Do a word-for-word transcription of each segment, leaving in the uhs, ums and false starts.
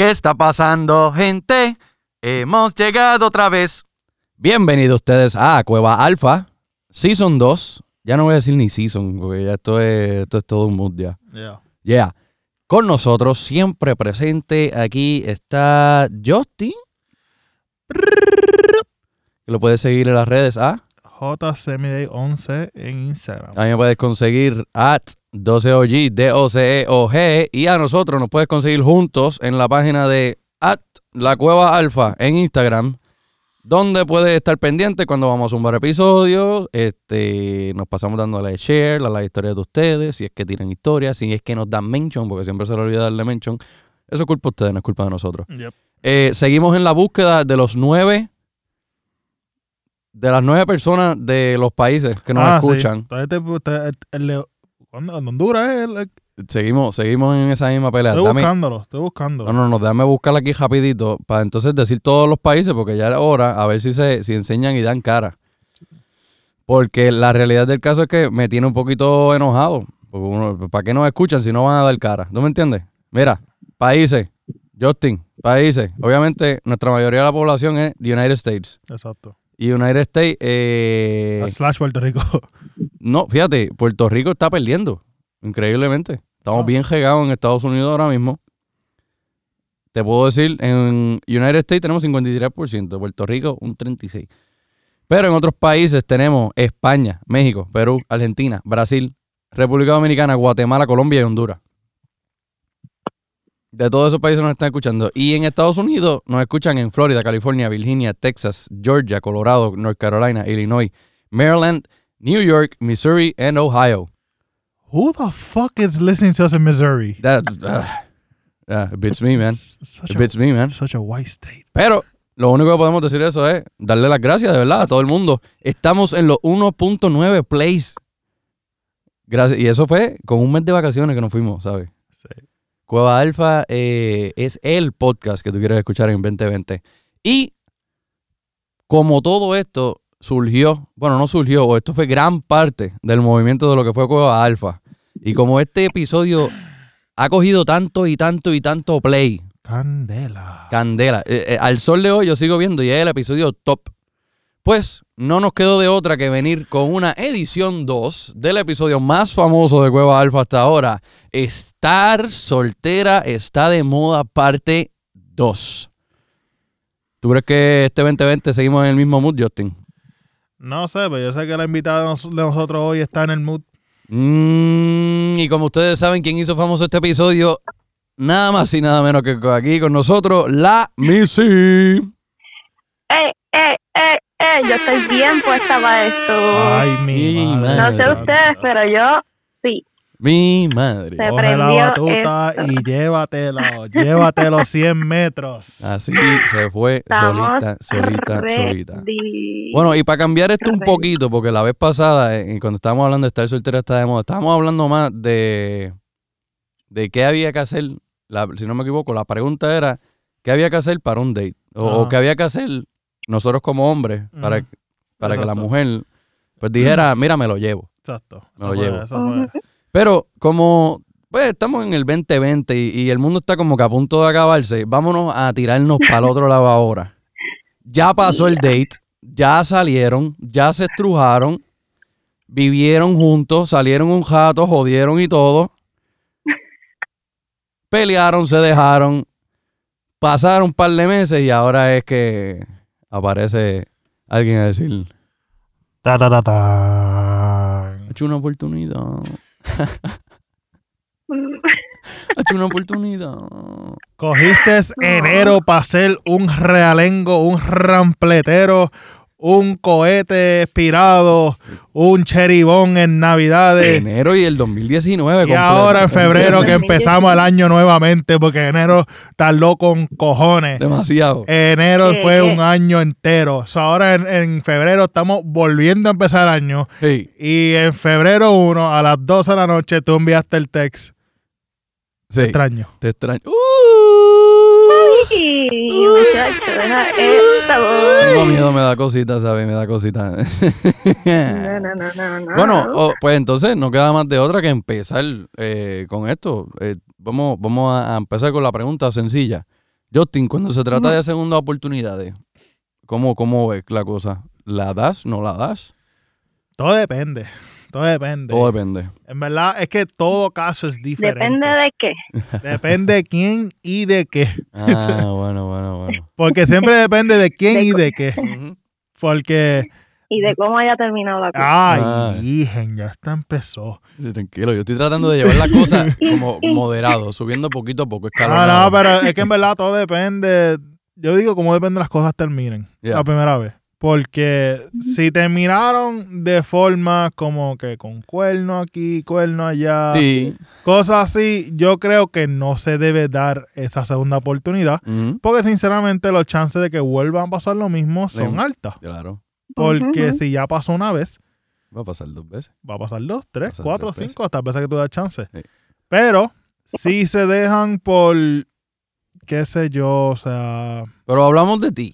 ¿Qué está pasando, gente? Hemos llegado otra vez. Bienvenidos ustedes a Cueva Alfa, Season dos. Ya no voy a decir ni Season, porque ya esto es, esto es todo un mood ya. Yeah. Yeah. Con nosotros, siempre presente, aquí está Justin. Que lo puedes seguir en las redes a Semiday once en Instagram. Ahí me puedes conseguir at doce O G D O C E O G. Y a nosotros nos puedes conseguir juntos en la página de at La Cueva Alfa en Instagram, donde puedes estar pendiente cuando vamos a zumbar episodios. Este, nos pasamos dándole share a las historias de ustedes, si es que tiran historias, si es que nos dan mention, porque siempre se le olvida darle mention. Eso es culpa de ustedes, no es culpa de nosotros. Yep. Eh, seguimos en la búsqueda de los nueve de las nueve personas de los países que nos ah, escuchan. Sí. Este, este, este, el, el, ¿En Honduras es el, el... Seguimos, seguimos en esa misma pelea. Estoy dame, buscándolo, estoy buscándolo. No, no, no, déjame buscarla aquí rapidito para entonces decir todos los países, porque ya era hora, a ver si se si enseñan y dan cara. Porque la realidad del caso es que me tiene un poquito enojado. Porque uno, ¿para qué nos escuchan si no van a dar cara? ¿Tú me entiendes? Mira, países, Justin, países. Obviamente, nuestra mayoría de la población es United States. Exacto. Y United States... Eh, slash Puerto Rico. No, fíjate, Puerto Rico está perdiendo, increíblemente. Estamos bien llegados en Estados Unidos ahora mismo. Te puedo decir, en United States tenemos cincuenta y tres por ciento, Puerto Rico un treinta y seis por ciento. Pero en otros países tenemos España, México, Perú, Argentina, Brasil, República Dominicana, Guatemala, Colombia y Honduras. De todos esos países nos están escuchando. Y en Estados Unidos nos escuchan en Florida, California, Virginia, Texas, Georgia, Colorado, North Carolina, Illinois, Maryland, New York, Missouri and Ohio. Who the fuck is listening to us in Missouri? That, uh, yeah, it beats me, man. Such it a, beats me, man. Such a white state. Pero lo único que podemos decir eso es darle las gracias, de verdad, a todo el mundo. Estamos en los uno punto nueve plays. Gracias. Y eso fue con un mes de vacaciones que nos fuimos, ¿sabes? Sí. Cueva Alfa eh, es el podcast que tú quieres escuchar en veinte veinte. Y como todo esto surgió, bueno, no surgió, o esto fue gran parte del movimiento de lo que fue Cueva Alfa. Y como este episodio ha cogido tanto y tanto y tanto play. Candela. Candela. Eh, eh, al sol de hoy yo sigo viendo y es el episodio top. Pues no nos quedó de otra que venir con una edición dos del episodio más famoso de Cueva Alfa hasta ahora. Estar soltera está de moda parte dos. ¿Tú crees que este veinte veinte seguimos en el mismo mood, Justin? No sé, pero yo sé que la invitada de nosotros hoy está en el mood. Mm, y como ustedes saben, ¿quién hizo famoso este episodio? Nada más y nada menos que aquí con nosotros, la Missy. ¡Ey, ey, ey, ey! Yo estoy bien puesta para esto. ¡Ay, mi madre! No sé ustedes, pero yo sí. ¡Mi madre! Se coge la batuta esto y llévatelo, llévatelo cien metros. Así se fue. Estamos solita, solita, ready. solita. Bueno, y para cambiar esto ready. un poquito, porque la vez pasada, eh, cuando estábamos hablando de estar soltera está de moda, estábamos hablando más de, de qué había que hacer, la, si no me equivoco, la pregunta era qué había que hacer para un date, o, ah. o qué había que hacer nosotros como hombres para, mm. para que la mujer pues dijera, mira, me lo llevo. Exacto. Me lo llevo. Eso fue. Pero como pues estamos en el veinte veinte y, y el mundo está como que a punto de acabarse, vámonos a tirarnos para el otro lado ahora. Ya pasó el date, ya salieron, ya se estrujaron, vivieron juntos, salieron un jato, jodieron y todo. Pelearon, se dejaron, pasaron un par de meses y ahora es que aparece alguien a decir... Ta, ta, ta, ta. Ha hecho una oportunidad... Ha hecho una oportunidad. Cogiste enero para hacer un realengo, un rampletero, un cohete expirado, un cheribón en Navidades. Enero y el dos mil diecinueve. Y completo. Ahora en febrero que empezamos el año nuevamente, porque enero tardó con cojones. Demasiado. Enero eh, fue eh. un año entero. O sea, ahora en, en febrero estamos volviendo a empezar el año. Sí. Y en febrero uno, a las doce de la noche, tú enviaste el text. Sí. Te extraño. Te extraño. ¡Uh! Ay, muchacho, deja esta. Tengo miedo, me da cosita, ¿sabes? Me da cosita. No, no, no, no, no. Bueno, oh, pues entonces no queda más de otra que empezar eh, con esto. Eh, vamos, vamos a empezar con la pregunta sencilla. Justin, cuando se trata de segundas oportunidades, ¿cómo, cómo ves la cosa? ¿La das? ¿No la das? Todo depende. Todo depende. Todo depende. En verdad, es que todo caso es diferente. ¿Depende de qué? Depende de quién y de qué. Ah, bueno, bueno, bueno. Porque siempre depende de quién de y de qué. Uh-huh. Porque... Y de cómo haya terminado la cosa. Ay, Ay. Virgen, ya está empezó. Tranquilo, yo estoy tratando de llevar la cosa como moderado, subiendo poquito a poco. Ah, no, no, pero es que en verdad todo depende. Yo digo cómo depende las cosas terminen yeah. la primera vez. Porque si terminaron de forma como que con cuerno aquí, cuerno allá, sí. cosas así, yo creo que no se debe dar esa segunda oportunidad. Mm-hmm. Porque sinceramente los chances de que vuelvan a pasar lo mismo son Le- altas. Claro. Porque uh-huh. si ya pasó una vez... Va a pasar dos veces. Va a pasar dos, tres, pasar cuatro, tres cinco, hasta las veces que tú das chance. Sí. Pero si se dejan por... qué sé yo, o sea... Pero hablamos de ti.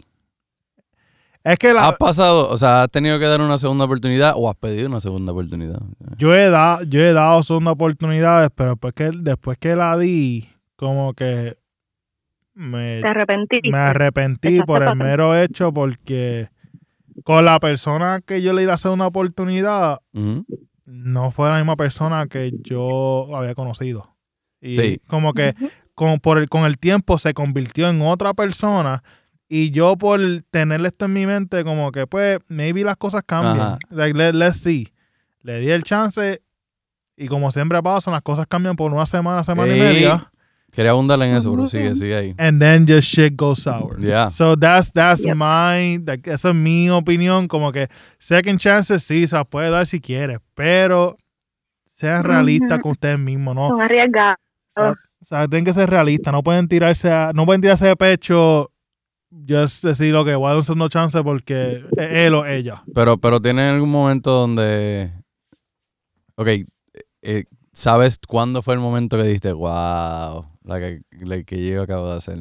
Es que la... Has pasado, o sea, has tenido que dar una segunda oportunidad o has pedido una segunda oportunidad. Yo he dado, yo he dado segunda oportunidades, pero después que, después que la di, como que... Me, Te arrepentí. Me arrepentí por el mero hecho porque... Con la persona que yo le iba a hacer una oportunidad, uh-huh. no fue la misma persona que yo había conocido. Y sí. como que uh-huh. con, por el, con el tiempo se convirtió en otra persona y yo por tener esto en mi mente como que pues maybe las cosas cambian. Like, let, let's see. Le di el chance y como siempre pasa, las cosas cambian por una semana, semana hey. y media. Quería abundar en eso, pero sigue, sigue ahí. And then just shit goes sour. Yeah. So that's, that's yep. my, like, esa es mi opinión, como que second chances sí, se las puede dar si quieres, pero sean realistas mm-hmm. con ustedes mismos, ¿no? Son arriesgados. O sea, tienen que ser realistas, no pueden tirarse a, no pueden tirarse de pecho, just decir lo que voy a dar un segundo chance porque él o ella. Pero, pero tienen algún momento donde, ok, eh, ¿sabes cuándo fue el momento que dijiste, wow, la que, la que yo acabo de hacer?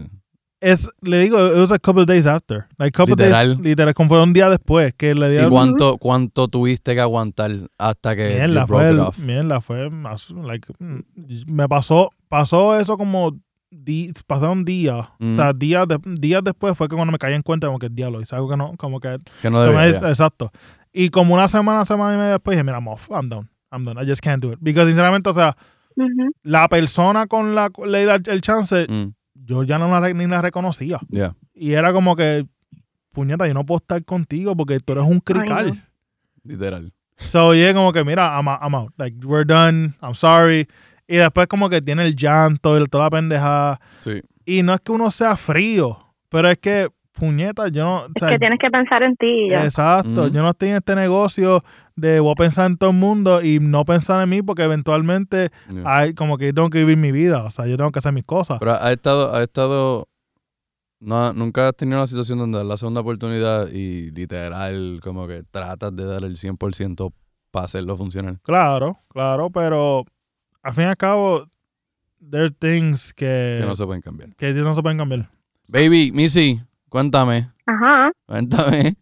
Es, le digo, it was a couple of days after. Like couple literal. Days, literal, como fue un día después. Que le di ¿Y cuánto, cuánto tuviste que aguantar hasta que Bien, la fue, bien, la fue más, like, me pasó, pasó eso como, di, pasaron días. Mm. O sea, días, de, días después fue que cuando me caí en cuenta, como que el diablo, hice algo que no, como que... Que no debía. Me, exacto. Y como una semana, semana y media después, dije, mira, I'm off, I'm down. I'm done. I just can't do it. Because, sinceramente, o sea, uh-huh. la persona con la le el chance, mm. yo ya no la, ni la reconocía. Yeah. Y era como que, puñeta, yo no puedo estar contigo porque tú eres un crical. Ay, no. Literal. So, yeah, como que, mira, I'm, I'm out. Like, we're done. I'm sorry. Y después como que tiene el llanto y toda la pendejada. Sí. Y no es que uno sea frío, pero es que, puñeta, yo no... Es o sea, que tienes que pensar en ti. Ya. Exacto. Mm. Yo no estoy en este negocio... de voy a pensar en todo el mundo y no pensar en mí porque eventualmente yeah. hay como que yo tengo que vivir mi vida, o sea, yo tengo que hacer mis cosas. Pero ha estado, ha estado, no, nunca has tenido una situación donde das la segunda oportunidad y literal como que tratas de dar el cien por ciento para hacerlo funcionar. Claro, claro, pero al fin y al cabo, there are things que... Que no se pueden cambiar. Que no se pueden cambiar. Baby, Missy, cuéntame. Ajá. Cuéntame.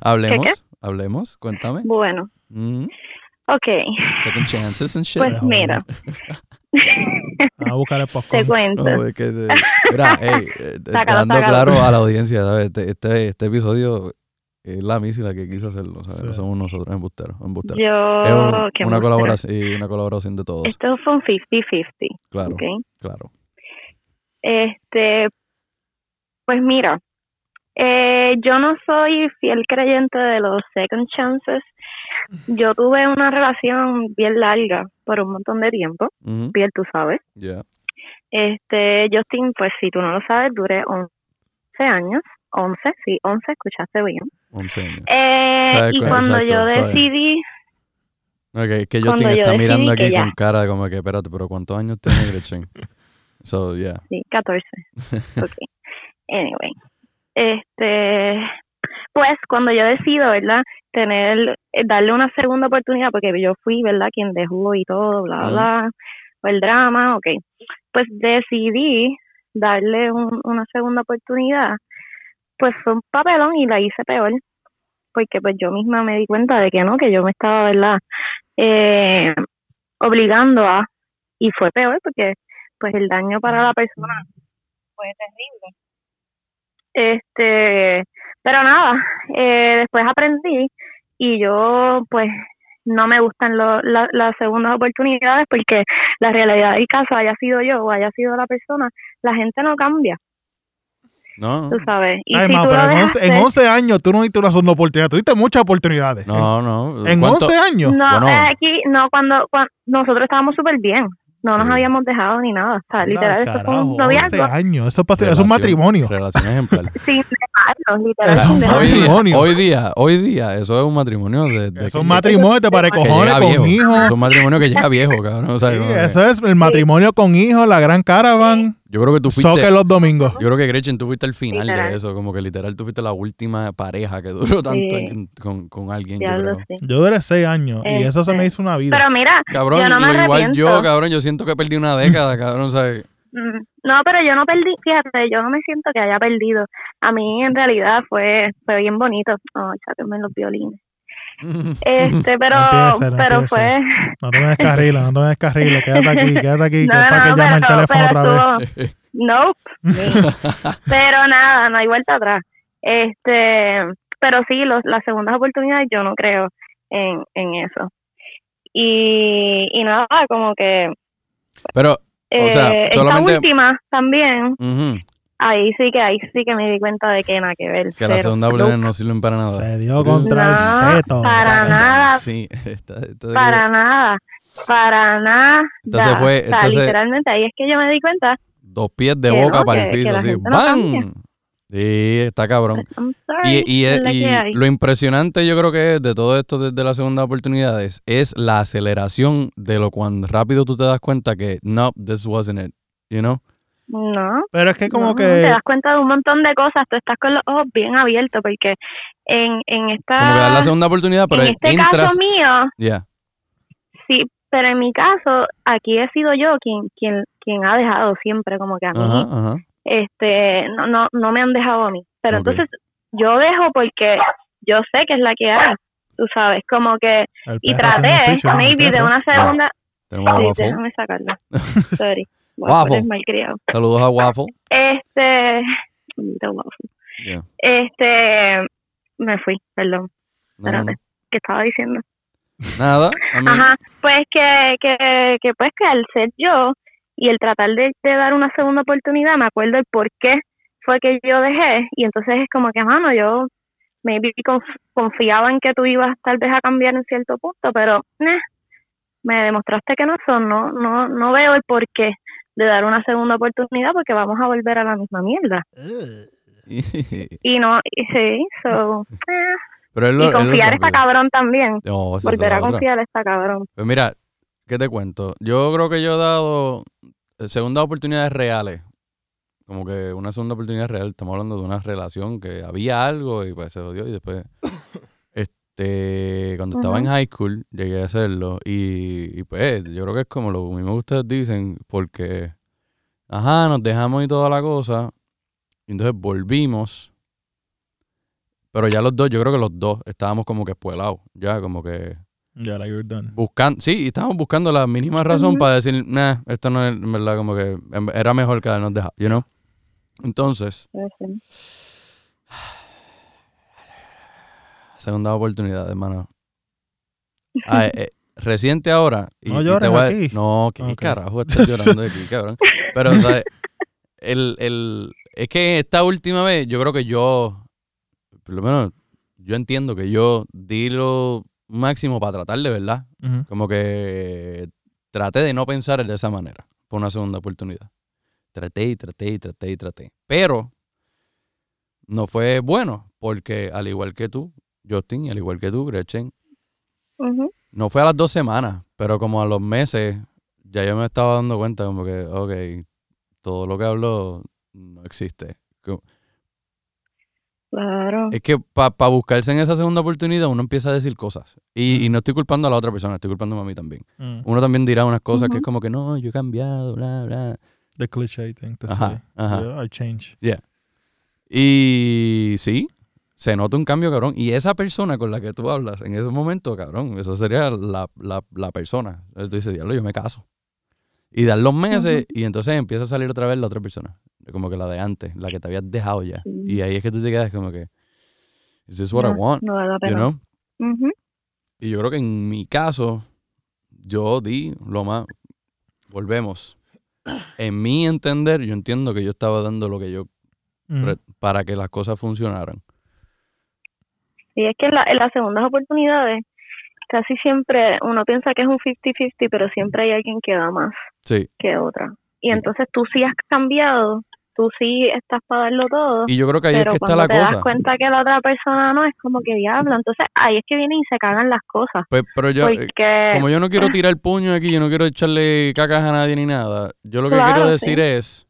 Hablemos. ¿Qué, qué? Hablemos, cuéntame. Bueno, mm-hmm. okay. Second chances and shit. Pues mira. A buscar el popcorn. Te cuento. No, es que, eh, mira, hey, eh, sácalo, dando sácalo. Claro a la audiencia, ¿sabes? Este, este, este episodio es la Missy la que quiso hacerlo, ¿sabes? Sí. No somos nosotros, embusteros, embusteros. Yo, es un, qué una, colaboración, una colaboración de todos. Esto fue un fifty fifty. Claro, okay. claro. Este, pues mira. Eh, yo no soy fiel creyente de los second chances. Yo tuve una relación bien larga por un montón de tiempo. Uh-huh. Bien, tú sabes. Yeah. Este, Justin, pues si tú no lo sabes, duré once años. once, sí, once, escuchaste bien. once años. Eh, y cuando exacto, yo decidí... Okay, es que Justin está mirando aquí con cara como que, espérate, pero ¿cuántos años tiene Gretchen? So, yeah. Sí, catorce. Okay. Anyway. Este, pues cuando yo decido, ¿verdad? Tener, darle una segunda oportunidad, porque yo fui, ¿verdad? Quien dejó y todo, bla, ah. bla, o el drama, okay. Pues decidí darle un, una segunda oportunidad. Pues fue un papelón y la hice peor, porque pues yo misma me di cuenta de que no, que yo me estaba, ¿verdad? Eh, obligando a, y fue peor porque pues el daño para la persona fue terrible. Este, pero nada, eh, después aprendí y yo pues no me gustan lo, la, las segundas oportunidades, porque la realidad del caso, haya sido yo o haya sido la persona, la gente no cambia. No. Tú sabes. Y Ay, si ma, tú pero en, dejaste... once, en once años tú no diste una segunda oportunidad, tuviste muchas oportunidades. No, no. En ¿Cuánto? once años. No, bueno. eh, aquí, no, cuando, cuando nosotros estábamos súper bien. No sí. nos habíamos dejado ni nada. O sea, la literal, carajo, eso fue un noviazgo. once años. Eso es, relación, eso es un matrimonio. Relación ejemplar. Sí, matrimonio, literal. Es un matrimonio. Hoy día, hoy día, eso es un matrimonio. De, de eso es un matrimonio te pare cojones con hijos. Es un matrimonio que llega viejo, cabrón. O sea, sí, que... Eso es el matrimonio sí. con hijos, la gran caravan. Yo creo que tú fuiste... Soque los domingos. Yo creo que, Gretchen, tú fuiste al final literal. de eso. Como que literal, tú fuiste la última pareja que duró tanto sí. en, con, con alguien. Yo, creo. Sí. yo duré seis años eh, y eso eh. se me hizo una vida. Pero mira, cabrón, yo no me igual arrepiento. yo, cabrón, yo siento que perdí una década, cabrón, ¿sabes? No, pero yo no perdí, fíjate, yo no me siento que haya perdido. A mí, en realidad, fue fue bien bonito. No, oh, cháquenme los violines. Este, pero, no empieza, no pero empieza. fue. No te me descarriles, no te me descarriles, quédate aquí, quédate aquí, no, que no, para no, que llame el teléfono otra estuvo... vez. No, sí. Pero nada, no hay vuelta atrás. Este, pero sí, los, las segundas oportunidades yo no creo en, en eso. Y, y nada, como que. Pero, eh, o sea, solamente... esta última también. Uh-huh. Ahí sí que ahí sí que me di cuenta de que nada que ver. Que las segundas oportunidades no sirven para nada. Se dio contra no, el seto. Para o sea, nada. Sí, esta, esta para que... nada. Para nada. Entonces fue. Entonces, o sea, literalmente ahí es que yo me di cuenta. Dos pies de boca no, para que, el piso. Así. ¡Bam! No sí, está cabrón. Sorry, y y, y, y lo impresionante yo creo que es de todo esto desde las segundas oportunidades es la aceleración de lo cuán rápido tú te das cuenta que no, this wasn't it. You know? No, pero es que como no, que te das cuenta de un montón de cosas, tú estás con los ojos bien abiertos porque en en esta como que das la segunda oportunidad, pero en este entras... caso mío, yeah. sí, pero en mi caso aquí he sido yo quien quien quien ha dejado siempre como que a mí, ajá, ajá. este no no no me han dejado a mí, pero okay. entonces yo dejo porque yo sé que es la que hay, tú sabes, como que y traté maybe de una segunda, wow. sí, déjame sacarla, sorry. Waffle. Saludos a Waffle. Este, yeah. este, me fui, perdón. No, Espérate, no. ¿Qué estaba diciendo? Nada. I mean... Ajá, pues que, que, que pues que al ser yo y el tratar de, de dar una segunda oportunidad, me acuerdo el por qué fue que yo dejé y entonces es como que, mano, yo maybe confiaba en que tú ibas tal vez a cambiar en cierto punto, pero eh, me demostraste que no son, no, no, no veo el por qué de dar una segunda oportunidad porque vamos a volver a la misma mierda. y no, y sí, so... Eh. Pero lo, y confiar está cabrón también. No, volver a confiar está cabrón. Pues mira, ¿qué te cuento? Yo creo que yo he dado segundas oportunidades reales. Como que una segunda oportunidad real. Estamos hablando de una relación que había algo y pues se odió y después... Este, cuando uh-huh. estaba en high school llegué a hacerlo y, y pues yo creo que es como lo mismo que ustedes dicen porque ajá, nos dejamos y toda la cosa y entonces volvimos, pero ya los dos, yo creo que los dos estábamos como que espuelados, ya como que ya like you're done. Buscando, sí, estábamos buscando la mínima razón uh-huh. para decir, nah, esto no es, en verdad, como que era mejor que habernos dejado, you know. Entonces uh-huh. segunda oportunidad, hermano. Ah, eh, eh, reciente ahora. Y, no llores y te voy a... aquí. No, qué okay. carajo estás llorando de aquí, cabrón. Pero, o sea, el, el... es que esta última vez yo creo que yo, por lo menos, yo entiendo que yo di lo máximo para tratar de verdad. Uh-huh. Como que traté de no pensar de esa manera por una segunda oportunidad. Traté y traté y traté y traté. Pero no fue bueno porque, al igual que tú, Justin, y al igual que tú, Gretchen, uh-huh. no fue a las dos semanas, pero como a los meses, ya yo me estaba dando cuenta como que, ok, todo lo que hablo no existe. Como... Claro. Es que para pa buscarse en esa segunda oportunidad uno empieza a decir cosas. Y, y no estoy culpando a la otra persona, estoy culpando a mí también. Uh-huh. Uno también dirá unas cosas uh-huh. que es como que, no, yo he cambiado, bla, bla. The cliché thing to ajá, say. Ajá. Yeah, I change. Yeah. Y sí, se nota un cambio, cabrón. Y esa persona con la que tú hablas en ese momento, cabrón, esa sería la, la, la persona. Entonces tú dices, diablo, yo me caso. Y dan los meses uh-huh. y entonces empieza a salir otra vez la otra persona. como que la de antes, la que te habías dejado ya. Sí. Y ahí es que tú te quedas como que, is this what no, I want? No vale la pena. You know? Uh-huh. Y yo creo que en mi caso, yo di lo más, volvemos. En mi entender, yo entiendo que yo estaba dando lo que yo, mm. re, para que las cosas funcionaran. Y es que en, la, en las segundas oportunidades, casi siempre uno piensa que es un fifty fifty, pero siempre hay alguien que da más sí. que otra. Y entonces tú sí has cambiado, tú sí estás para darlo todo. Y yo creo que ahí es que está la cosa. Pero cuando te das cuenta que la otra persona no, es como que diablo. Entonces ahí es que vienen y se cagan las cosas. Pues, pero yo, porque... como yo no quiero tirar el puño aquí, yo no quiero echarle cacas a nadie ni nada. Yo lo que claro, quiero decir sí. es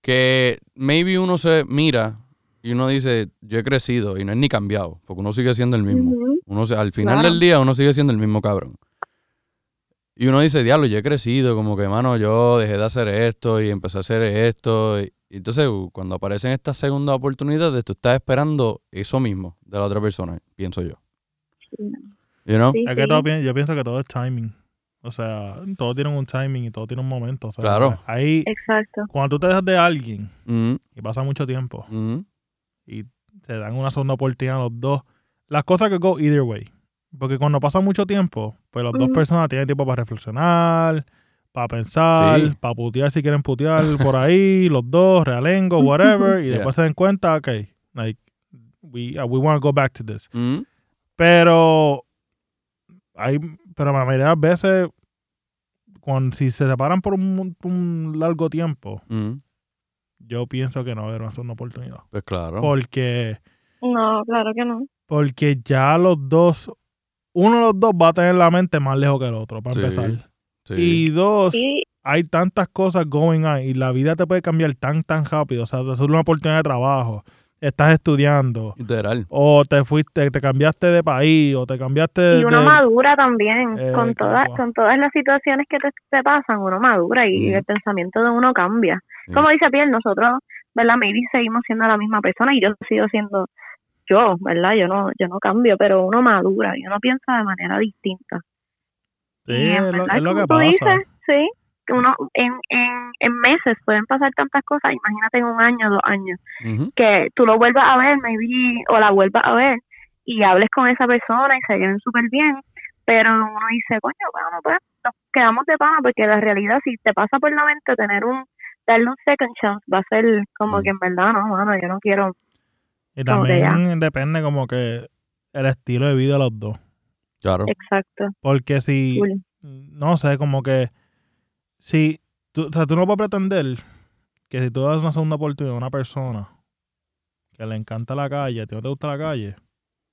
que maybe uno se mira y uno dice, yo he crecido y no es ni cambiado, porque uno sigue siendo el mismo. Uh-huh. Uno se, al final claro. del día uno sigue siendo el mismo cabrón. Y uno dice, diablo, yo he crecido, como que, mano, yo dejé de hacer esto y empecé a hacer esto. Y entonces, cuando aparecen estas segundas oportunidades, tú estás esperando eso mismo de la otra persona, pienso yo. Sí. You know? Sí, sí. Es que todo, yo pienso que todo es timing. O sea, todo tiene un timing y todo tiene un momento. O sea, claro. Ahí, exacto. Cuando tú te dejas de alguien, mm-hmm. y pasa mucho tiempo, mm-hmm. y te dan una segunda oportunidad a los dos, las cosas que go either way. Porque cuando pasa mucho tiempo, pues las uh-huh. dos personas tienen tiempo para reflexionar, para pensar, sí. para putear si quieren putear por ahí, los dos, realengo, whatever, y yeah. después se den cuenta, ok, like, we, uh, we want to go back to this. Mm-hmm. Pero, hay, pero la mayoría de las veces, cuando, si se separan por un, un largo tiempo, mm-hmm. yo pienso que no va a haber una oportunidad. Pues claro. Porque... No, claro que no. Porque ya los dos... Uno de los dos va a tener la mente más lejos que el otro, para sí, empezar. Sí. Y dos, sí. hay tantas cosas going on y la vida te puede cambiar tan, tan rápido. O sea, es una oportunidad de trabajo, estás estudiando. Literal. O te fuiste, te cambiaste de país, o te cambiaste de... Y uno de, madura también. Eh, con, todas, con todas las situaciones que te, te pasan, uno madura y mm. el pensamiento de uno cambia. Mm. Como dice Pierre, nosotros, ¿verdad? Maybe seguimos siendo la misma persona y yo sigo siendo... Yo, ¿verdad? Yo no yo no cambio, pero uno madura y uno piensa de manera distinta. Sí, es, verdad, lo, es lo que pasa. Dices, sí, uno, en, en, en meses pueden pasar tantas cosas, imagínate en un año, dos años, uh-huh. que tú lo vuelvas a ver, maybe, o la vuelvas a ver, y hables con esa persona y se lleven súper bien, pero uno dice, coño, bueno, pues nos quedamos de pana, porque la realidad, si te pasa por la mente tener un, darle un second chance, va a ser como uh-huh. que en verdad, no, bueno, yo no quiero... Y también depende como que el estilo de vida de los dos. Claro. Exacto. Porque si, cool. no sé, como que, si, tú, o sea, tú no puedes pretender que si tú das una segunda oportunidad a una persona que le encanta la calle, a ti no te gusta la calle,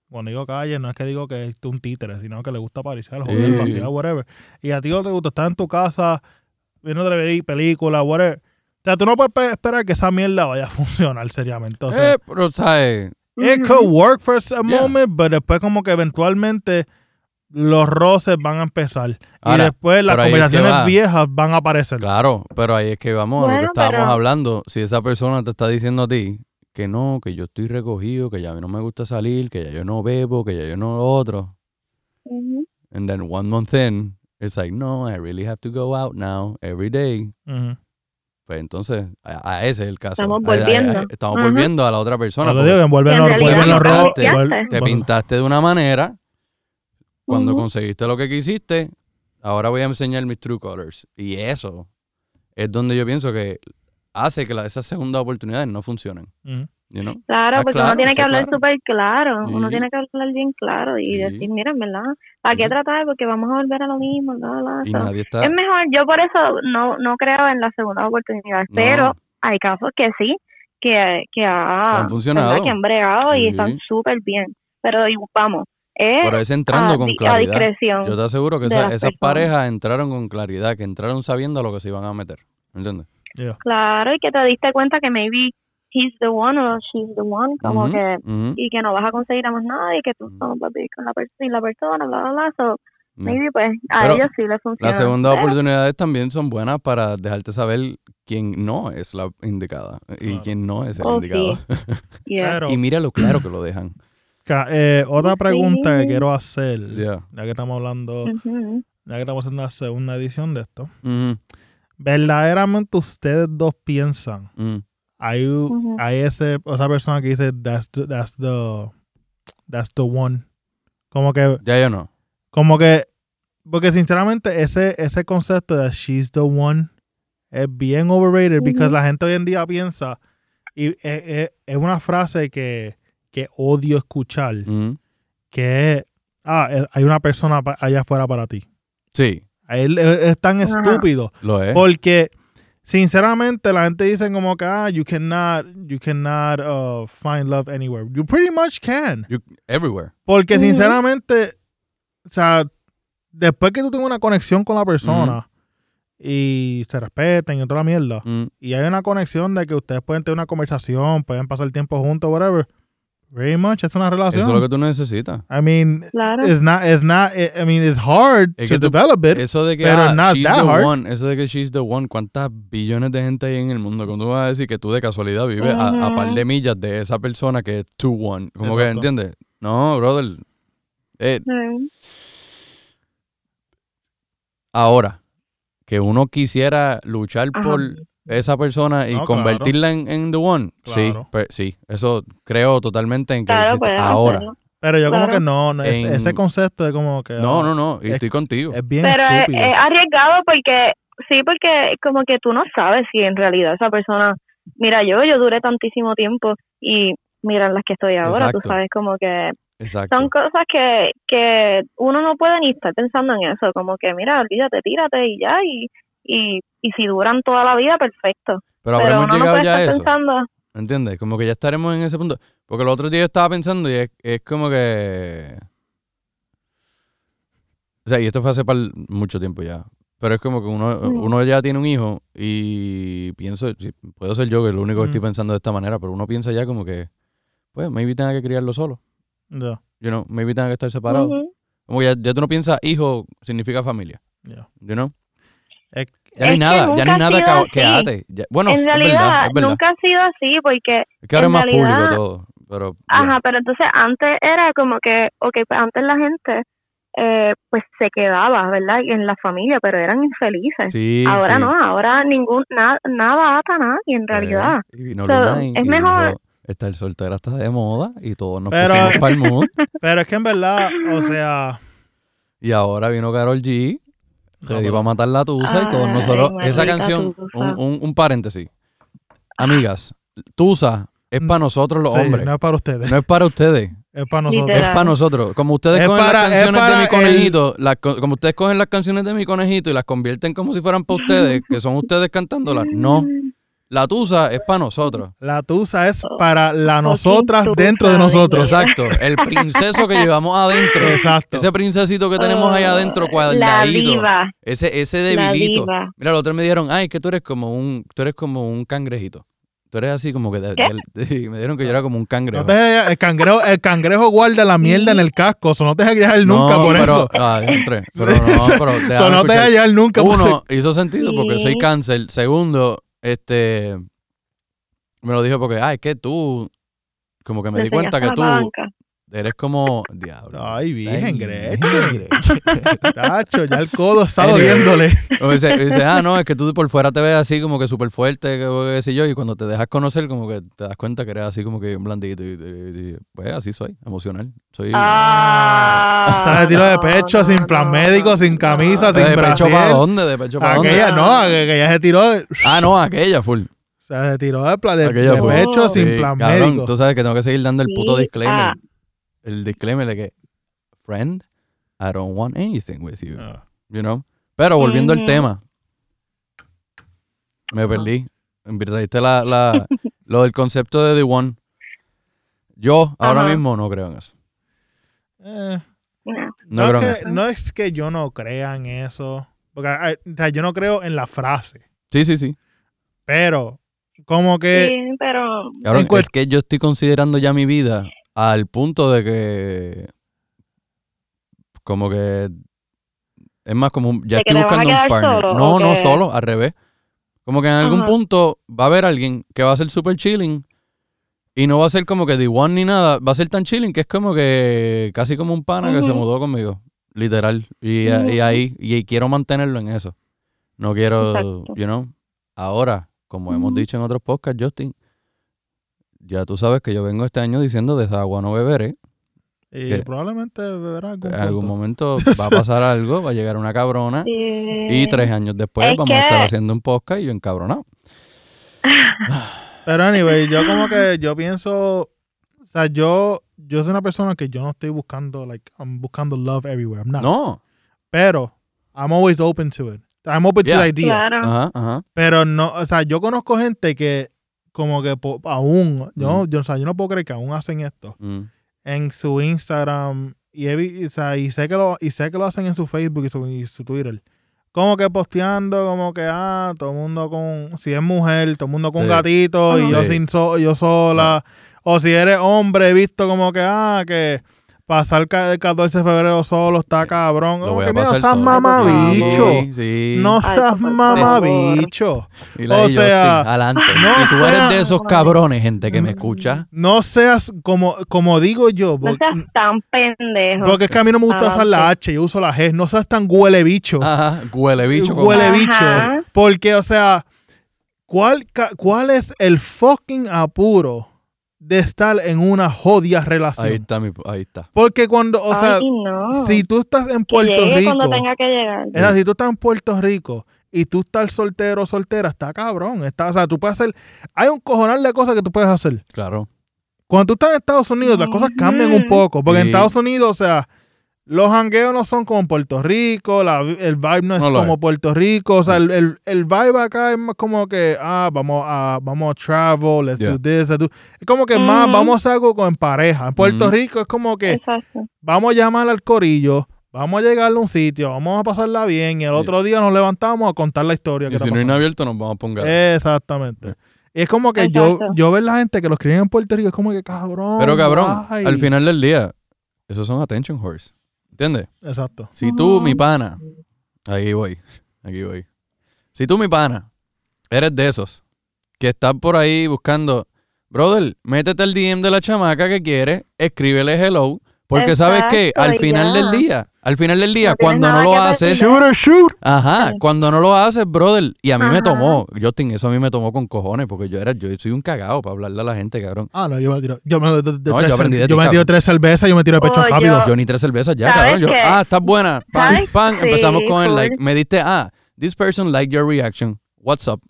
cuando digo calle no es que digo que es un títere, sino que le gusta pariciar, joder, sí. vacilar, whatever. Y a ti no te gusta estar en tu casa viendo películas, whatever. O sea, tú no puedes esperar que esa mierda vaya a funcionar seriamente. O sea, eh, pero, ¿sabes? It could work for a moment, yeah. pero después como que eventualmente los roces van a empezar. Ahora, y después las conversaciones es que viejas van a aparecer. Claro, pero ahí es que vamos bueno, a lo que estábamos pero... hablando. Si esa persona te está diciendo a ti que no, que yo estoy recogido, que ya a mí no me gusta salir, que ya yo no bebo, que ya yo no lo otro. Uh-huh. And then one month in, it's like, no, I really have to go out now, every day. Uh-huh. Pues entonces, a, a ese es el caso. Estamos volviendo. A, a, a, estamos ajá. volviendo a la otra persona. Te digo, envuelven los rojos. Te, te pintaste de una manera. Cuando uh-huh. conseguiste lo que quisiste, ahora voy a enseñar mis true colors. Y eso es donde yo pienso que hace que la, esas segundas oportunidades no funcionen. Uh-huh. You know? Claro, porque claro, uno tiene que hablar súper claro. claro. Sí. Uno tiene que hablar bien claro y sí. decir, mira, ¿verdad? ¿Para qué tratar? Porque vamos a volver a lo mismo. Bla, bla, y nadie está... Es mejor, yo por eso no no creo en las segundas oportunidades, no. pero hay casos que sí, que, que, ah, han, funcionado. Que han bregado sí. y están súper bien. Pero y, vamos, es pero es entrando a, con claridad. A yo te aseguro que esa, esas parejas entraron con claridad, que entraron sabiendo lo que se iban a meter. ¿Entiendes? Yeah. Claro, y que te diste cuenta que maybe... he's the one o she's the one, como uh-huh, que, uh-huh. y que no vas a conseguir más nada, y que tú no vas a vivir con la, per- la persona, bla, bla, bla, so, no. maybe pues a pero ellos sí les funciona. Las segundas pero... oportunidades también son buenas para dejarte saber quién no es la indicada, y claro. quién no es el oh, indicado. Sí. Yeah. Pero, y mira lo claro que lo dejan. Eh, otra pregunta sí. que quiero hacer, yeah. ya que estamos hablando, uh-huh. ya que estamos haciendo la segunda edición de esto, uh-huh. verdaderamente ustedes dos piensan, mm. hay, uh-huh. hay ese, esa persona que dice that's the, that's the that's the one, como que ya yo no, como que porque sinceramente ese ese concepto de she's the one es bien overrated, uh-huh. because la gente hoy en día piensa y es, es una frase que que odio escuchar, uh-huh. que ah, hay una persona allá afuera para ti. Sí. Él es tan estúpido. Lo es. Porque, sinceramente, la gente dice como que, ah, you cannot, you cannot uh, find love anywhere. You pretty much can. You, everywhere. Porque, sinceramente, mm-hmm. o sea, después que tú tengas una conexión con la persona mm-hmm. y se respeten y toda la mierda, mm-hmm. y hay una conexión de que ustedes pueden tener una conversación, pueden pasar tiempo juntos, whatever, very much, es una relación. Eso es lo que tú necesitas. I mean, claro. it's not, it's not, it, I mean, it's hard es to tú, develop it, eso de que, pero ah, not that hard. One, eso de que she's the one, ¿cuántas billones de gente hay en el mundo? ¿Cómo tú vas a decir que tú de casualidad vives uh-huh. a, a par de millas de esa persona que es to one? Como que, ¿entiendes? No, brother. Eh, uh-huh. Ahora, que uno quisiera luchar uh-huh. por... esa persona y no, convertirla claro. en, en the one. Claro. Sí, pues, sí, eso creo totalmente en que claro, existe ahora. Hacerlo. Pero yo claro. como que no, no en... ese concepto de como que... No, no, no, y es, estoy contigo. Es bien pero estúpido. Es, es arriesgado porque, sí, porque como que tú no sabes si en realidad esa persona... Mira, yo, yo duré tantísimo tiempo y mira en las que estoy ahora, exacto. tú sabes como que... Exacto. Son cosas que, que uno no puede ni estar pensando en eso, como que mira, olvídate, tírate y ya y... Y, y si duran toda la vida, perfecto. Pero habremos pero llegado no ya a eso. Pensando... ¿Entiendes? Como que ya estaremos en ese punto. Porque el otro día yo estaba pensando y es, es como que... O sea, y esto fue hace par... mucho tiempo ya. Pero es como que uno, mm. uno ya tiene un hijo y pienso... Sí, puedo ser yo que es lo único que mm. estoy pensando de esta manera, pero uno piensa ya como que... Pues, maybe tenga que criarlo solo. Yeah. You know, maybe tenga que estar separado. Mm-hmm. Como que ya, ya tú no piensas hijo significa familia. Yeah. You know? Es, ya no hay nada, ya no hay nada que, que ate. Ya, bueno, en realidad, es verdad, es verdad. Nunca ha sido así porque... Es que ahora es más realidad, público todo. Pero, ajá, yeah. pero entonces antes era como que, ok, pues antes la gente eh, pues se quedaba, ¿verdad? En la familia, pero eran infelices. Sí, ahora sí. no, ahora ningún na, nada ata a nadie en realidad. Eh, y no so, Luna, es y mejor... Dijo, Estar soltera está de moda y todos nos pero, pusimos para el mood. Pero es que en verdad, o sea... Y ahora vino Karol G... Te iba a matar la tusa y todos nosotros... Ay, esa canción, un, un, un paréntesis. Amigas, tusa es para nosotros los sí, hombres. No es para ustedes. No es para ustedes. Es para nosotros. Literal. Es para nosotros. Como ustedes es cogen para, las canciones de Mi Conejito, el... las, como ustedes cogen las canciones de Mi Conejito y las convierten como si fueran para ustedes, que son ustedes cantándolas. No. La tusa es para nosotros. La tusa es para la nosotras dentro de nosotros. Exacto. El princeso que llevamos adentro. Exacto. Ese princesito que tenemos oh, ahí adentro cuadradito. La diva. Ese, ese debilito. La diva. Mira, los otros me dijeron, ay, que tú eres como un, tú eres como un cangrejito. Tú eres así como que de, de, de, me dijeron que yo era como un cangrejo. No te dejes, el cangrejo, el cangrejo guarda la mierda en el casco, eso no te dejes llegar nunca no, por pero, eso. Ah, entre, pero no, pero eso no te dejes llegar nunca. Uno, por... hizo sentido porque soy cáncer. Segundo, Este, me lo dijo porque, ay, es que tú, como que me, me di cuenta que tú banca. Eres como, diablo. Ay, virgen, Gretchen. Tacho, ya el codo está doliéndole. Y dice, dice, ah, no, es que tú por fuera te ves así como que súper fuerte, qué sé yo, y cuando te dejas conocer, como que te das cuenta que eres así como que un blandito. Y, y, y, pues así soy, emocional. Soy... Ah, o sea, de tiro de pecho, no, sin no, plan no, médico, no, sin camisa, no, sin de brasil. ¿De pecho para dónde? ¿De pecho para aquella, dónde? No, aquella se tiró. De... Ah, no, aquella, full. O sea, se tiró de, plan, de, de pecho, sí, sin plan cabrón, médico. Tú sabes que tengo que seguir dando el puto disclaimer. Ah. El disclaimer de que, friend, I don't want anything with you. Uh. You know? Pero volviendo mm-hmm. al tema, me perdí. Me perdiste la, la, lo del concepto de The One. Yo uh-huh. ahora mismo no creo en eso. Eh, no no, creo es que, en eso. No es que yo no crea en eso. Porque o sea, yo no creo en la frase. Sí, sí, sí. Pero, como que... Sí, pero... Cabrón, es que yo estoy considerando ya mi vida... Al punto de que como que es más como ya estoy buscando un partner. Solo, no, no, solo, al revés. Como que en algún uh-huh. punto va a haber alguien que va a ser super chilling y no va a ser como que the one ni nada. Va a ser tan chilling que es como que casi como un pana uh-huh. que se mudó conmigo. Literal. Y, uh-huh. y ahí, y quiero mantenerlo en eso. No quiero, exacto, you know, ahora, como mm-hmm. hemos dicho en otros podcasts, Justin, ya tú sabes que yo vengo este año diciendo desde agua no beberé. Y probablemente beberá algún En algún momento va a pasar algo, va a llegar una cabrona sí. y tres años después es vamos que... a estar haciendo un podcast y yo encabronado. Pero anyway, yo como que yo pienso, o sea, yo, yo soy una persona que yo no estoy buscando, like, I'm buscando love everywhere. I'm not. No. Pero I'm always open to it. I'm open yeah. to the idea. Claro. Ajá, ajá. Pero no, o sea, yo conozco gente que como que po, aún, yo, mm. yo, o sea, yo no puedo creer que aún hacen esto. Mm. En su Instagram y, he, o sea, y sé que lo y sé que lo hacen en su Facebook y su, y su Twitter, como que posteando como que ah todo el mundo con, si es mujer, todo el mundo con sí. gatito ah, y sí. yo sin so, yo sola ah. o si eres hombre, he visto como que ah que pasar el catorce de febrero solo está cabrón. Lo voy a pasar solo, mamabicho. Sí, sí. No seas mamabicho. O sea, adelante. No si tú seas, eres de esos cabrones, gente que me escucha. No seas como, como digo yo. Porque, no seas tan pendejo. Porque es que a mí no me gusta usar la H, yo uso la G. No seas tan huele bicho. Ajá, huele bicho. Huele bicho. Ajá. Porque, o sea, ¿cuál, ¿cuál es el fucking apuro de estar en una jodida relación? Ahí está, mi, ahí está. Porque cuando, o sea, ay, no. si tú estás en Puerto que Rico, cuando tenga que llegar. Es así, tú estás en Puerto Rico y tú estás soltero o soltera, está cabrón. Está, o sea, tú puedes hacer, hay un cojonal de cosas que tú puedes hacer. Claro. Cuando tú estás en Estados Unidos, las cosas cambian un poco. Porque sí. en Estados Unidos, o sea, los jangueos no son como Puerto Rico, la, el vibe no es no como es. Puerto Rico, o sea, el, el, el vibe acá es más como que, ah, vamos a, vamos a travel, let's yeah. do this, let's do... Es como que mm-hmm. más, vamos a hacer algo con pareja. En Puerto mm-hmm. Rico es como que, exacto, vamos a llamar al corillo, vamos a llegar a un sitio, vamos a pasarla bien, y el otro yeah. día nos levantamos a contar la historia. Y que si no hay nada abierto, nos vamos a pongar. Exactamente. Y es como que yo, yo ver la gente que lo escriben en Puerto Rico, es como que, cabrón. Pero cabrón, ay. al final del día, esos son attention horse. ¿Entiendes? Exacto. Si tú, mi pana, aquí voy, aquí voy. Si tú, mi pana, eres de esos que están por ahí buscando, brother, métete el D M de la chamaca que quieres, escríbele hello, porque exacto, ¿sabes qué? Al final yeah. del día, al final del día, no cuando no lo haces... Shoot or shoot. Ajá, sí. cuando no lo haces, brother, y a mí ajá. me tomó, Justin, eso a mí me tomó con cojones, porque yo era, yo soy un cagado para hablarle a la gente, cabrón. Ah, no, yo me tiro, yo me, de, de no, tres, yo aprendí de yo tí, me tiro tres cervezas, yo me tiro de pecho oh, rápido. Yo, yo ni tres cervezas ya, cabrón, yo, ah, estás buena, pan, ¿sabes? Pan, sí, empezamos con cool. el like, me diste, ah, this person liked your reaction, what's up?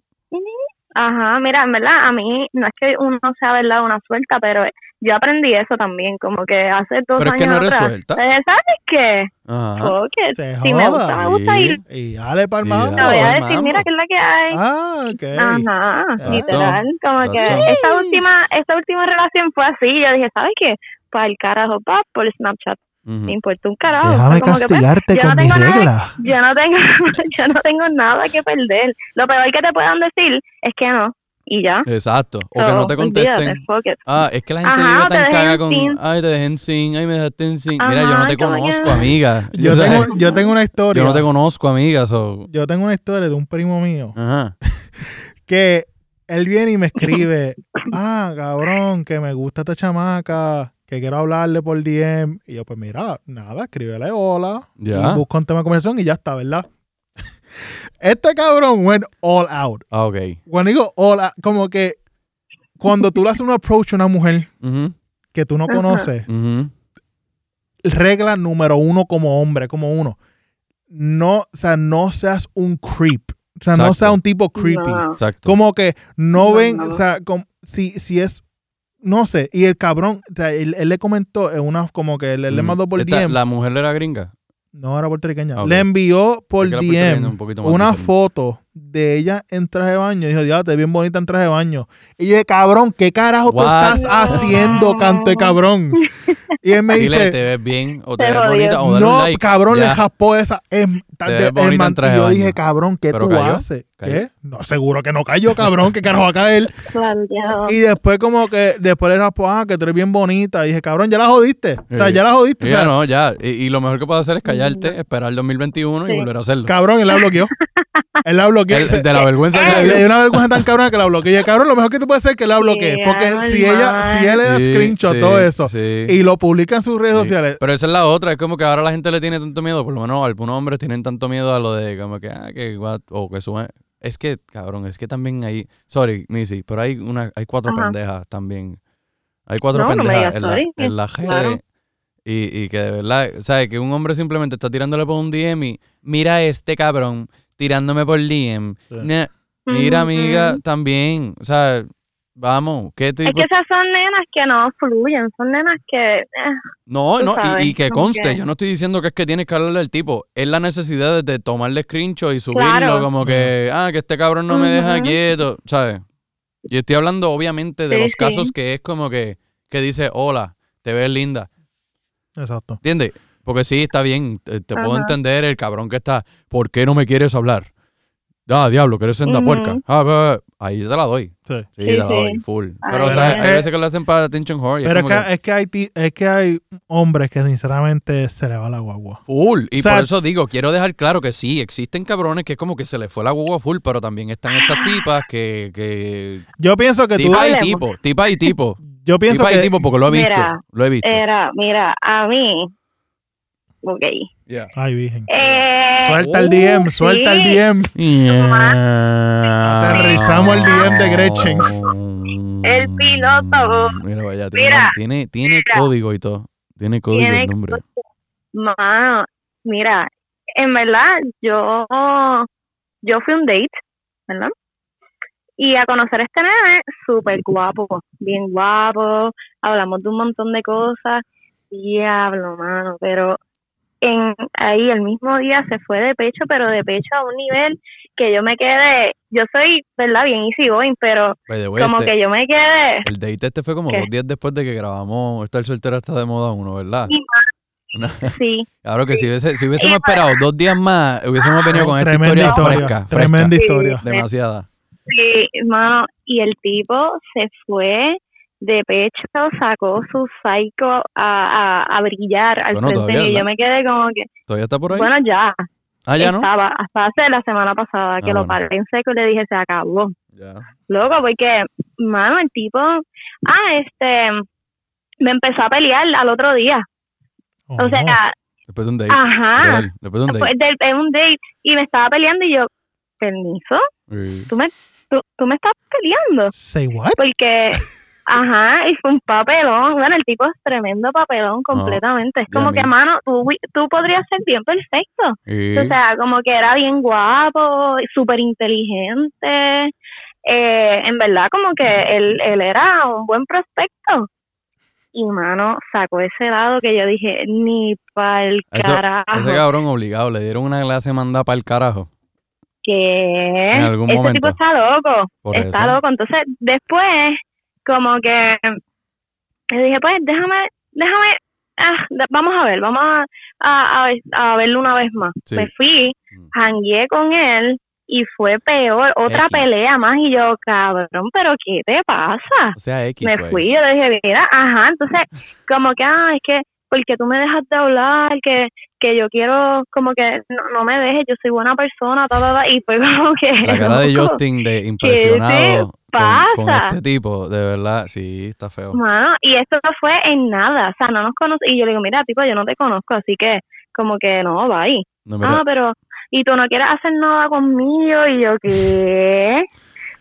Ajá, mira, en verdad, a mí, no es que uno sea verdad una suelta, pero yo aprendí eso también, como que hace dos pero años atrás. Pero es que no eres atrás, suelta. ¿Sabes qué? Ajá. Se si joda. me gusta, me gusta ir. Y, y dale para el mambo. Te voy a decir, mira, qué es la que hay. Ah, ok. Ajá, exacto, literal. Como exacto. que esta última, esta última relación fue así, yo dije, ¿sabes qué? Pues el carajo, pa, por Snapchat. Uh-huh. Me importa un carajo. Déjame como castigarte que, pues, con no mis reglas. Yo no tengo, yo no tengo nada que perder. Lo peor que te puedan decir es que no. Y ya. Exacto. O so, que no te contesten. Olvídate, ah, es que la gente llega tan caga con, sin. ay, te dejé en sin, ay, me dejaste en sin. Ajá, mira, yo no te conozco, amiga. Yo, o sea, tengo, yo tengo una historia. Yo no te conozco, amiga. So. Yo tengo una historia de un primo mío. Ajá. Que él viene y me escribe, ah, cabrón, que me gusta esta chamaca, que quiero hablarle por D M. Y yo, pues mira, nada, escríbele hola. Ya. Y busco un tema de conversación y ya está, ¿verdad? Este cabrón went all out. Ok. Cuando digo all out, como que cuando tú le haces un approach a una mujer uh-huh. que tú no conoces, uh-huh. regla número uno como hombre, como uno, no, o sea, no seas un creep. O sea, exacto. no seas un tipo creepy. No. Exacto. Como que no, no ven, no. o sea, como, si, si es... No sé, y el cabrón, o sea, él, él le comentó en una, como que él, él mm. le mandó por D M. ¿La mujer era gringa? No, era puertorriqueña. Okay. Le envió por D M una diferente. foto de ella en traje de baño. Y dijo, diablo, te ves bien bonita en traje de baño. Y yo, cabrón, ¿qué carajo What? tú estás no. haciendo, cante cabrón? Y él me dice, dile, te ves bien, o te, te ves bonita, o dale no, like. cabrón, ya. le japó esa. Es, te ves es, bonita en traje de baño. Yo dije, cabrón, ¿qué Pero tú cayó, haces? Cayó. ¿Qué? No, seguro que no cayó, cabrón, ¿qué carajo va a caer? Y después como que, después le rapó, ah, que tú eres bien bonita. Y dije, cabrón, ya la jodiste. O sea, sí. ya la jodiste. Ya o sea, no, ya. Y, y lo mejor que puedo hacer es callarte, sí. esperar el dos mil veintiuno sí. y volver a hacerlo. Cabrón, él la bloqueó. Él la bloquea. El, de la vergüenza que le dio. Hay una vergüenza tan cabrona que la bloquea. Cabrón, lo mejor que tú puedes hacer es que la bloquees. Porque yeah, si man. ella, si él le da sí, screenshot sí, todo eso sí. y lo publica en sus redes sí. sociales. Pero esa es la otra, es como que ahora la gente le tiene tanto miedo, por lo menos algunos hombres tienen tanto miedo a lo de como que, ah, que what, o que sube. Es que, cabrón, es que también hay, sorry, Missy, pero hay una, hay cuatro Ajá. pendejas también. Hay cuatro no, pendejas no me digas, en, la, en la G D. Claro. Y, y que de verdad, ¿sabes? Que un hombre simplemente está tirándole por un D M y mira a este cabrón tirándome por D M. Sí. Nah, mira, amiga, también. O sea, vamos. ¿Qué tipo? Es que esas son nenas que no fluyen, son nenas que... Eh, no, no, sabes, y, y que conste, que... yo no estoy diciendo que es que tienes que hablarle al tipo. Es la necesidad de tomarle screenshot y subirlo claro. como que, ah, que este cabrón no uh-huh. me deja quieto, ¿sabes? Yo estoy hablando, obviamente, de sí, los sí. casos que es como que, que dice, hola, te ves linda. Exacto. ¿Entiendes? Porque sí, está bien, te, te puedo entender el cabrón que está, ¿por qué no me quieres hablar? Ah, diablo, que eres senda uh-huh. puerca. Ah, bah, bah. Ahí te la doy. Sí, sí, sí te la doy, sí. full. Ay, pero, o sea, hay veces que lo hacen para attention whore. Pero es, es, que, que... Es, que hay t- es que hay hombres que sinceramente se le va la guagua. Full. Y o sea, por eso digo, quiero dejar claro que sí, existen cabrones que es como que se les fue la guagua full, pero también están estas tipas que... que... Yo pienso que tipa tú... Tipa y tipo, tipa y tipo. Yo pienso tipa que... y tipo porque lo he visto. Mira, lo he visto. Era, mira, a mí... Ok. Yeah. Ay, virgen. Eh, suelta el D M, uh, suelta sí. el D M. Yeah. Aterrizamos el D M de Gretchen. El piloto. Mira, vaya, mira, tiene, tiene mira. código y todo. Tiene código tiene el nombre. Mano, mira, en verdad, yo, yo fui un date, ¿verdad? Y a conocer a este nene, súper guapo, bien guapo. Hablamos de un montón de cosas. Diablo, mano, pero... En, ahí el mismo día se fue de pecho, pero de pecho a un nivel que yo me quedé, yo soy, ¿verdad? Bien easy going, pero way, como este, que yo me quedé. El date este fue como ¿Qué? dos días después de que grabamos Estar Soltra Esta de Moda uno, ¿verdad? Sí. Una, sí claro que sí. si hubiese, si hubiésemos esperado dos días más, hubiésemos ah, venido con esta historia, historia fresca. Tremenda fresca, historia. Sí, demasiada. Sí, hermano, y el tipo se fue de pecho, sacó su psycho a, a, a brillar al bueno, frente mío. Yo me quedé como que... ¿Todavía está por ahí? Bueno, ya. Ah, ya estaba, no. Hasta hace la semana pasada ah, que bueno. lo paré en seco y le dije, se acabó. Ya. Loco, porque, mano, el tipo... Ah, este... Me empezó a pelear al otro día. Oh, o sea... No. Después de un date. Ajá. Real. Después de un date. Después de un date. Y me estaba peleando y yo... ¿Permiso? Sí. ¿Tú me, tú, tú me estás peleando? Say what? Porque... Ajá, y fue un papelón. Bueno, el tipo es tremendo papelón completamente. Oh, es como que, mano, tú, tú podrías ser bien perfecto. Sí. O sea, como que era bien guapo, súper inteligente. Eh, en verdad, como que él, él era un buen prospecto. Y, mano, sacó ese lado que yo dije, ni pa'l carajo. Eso, ese cabrón obligado, le dieron una clase mandada pa'l carajo. ¿Qué? En algún ese momento. Tipo está loco. Por está eso. Loco. Entonces, después... Como que le dije, pues déjame, déjame, ah, vamos a ver, vamos a, a, a, a verlo una vez más. Sí. Me fui, jangué con él y fue peor, otra X. pelea más. Y yo, cabrón, ¿pero qué te pasa? O sea, X, me wey. fui, yo le dije, mira, ajá, entonces, como que, ah, es que, porque tú me dejas de hablar, que que yo quiero, como que, no, no me dejes, yo soy buena persona, ta, ta, ta, y fue como que... La cara de Justin de impresionado. Con, con este tipo, de verdad, sí, está feo. Mano, y esto no fue en nada, o sea, no nos conoce. Y yo le digo, mira, tipo, yo no te conozco, así que, como que no, va ahí. No, ah, pero, y tú no quieres hacer nada conmigo, y yo, ¿qué?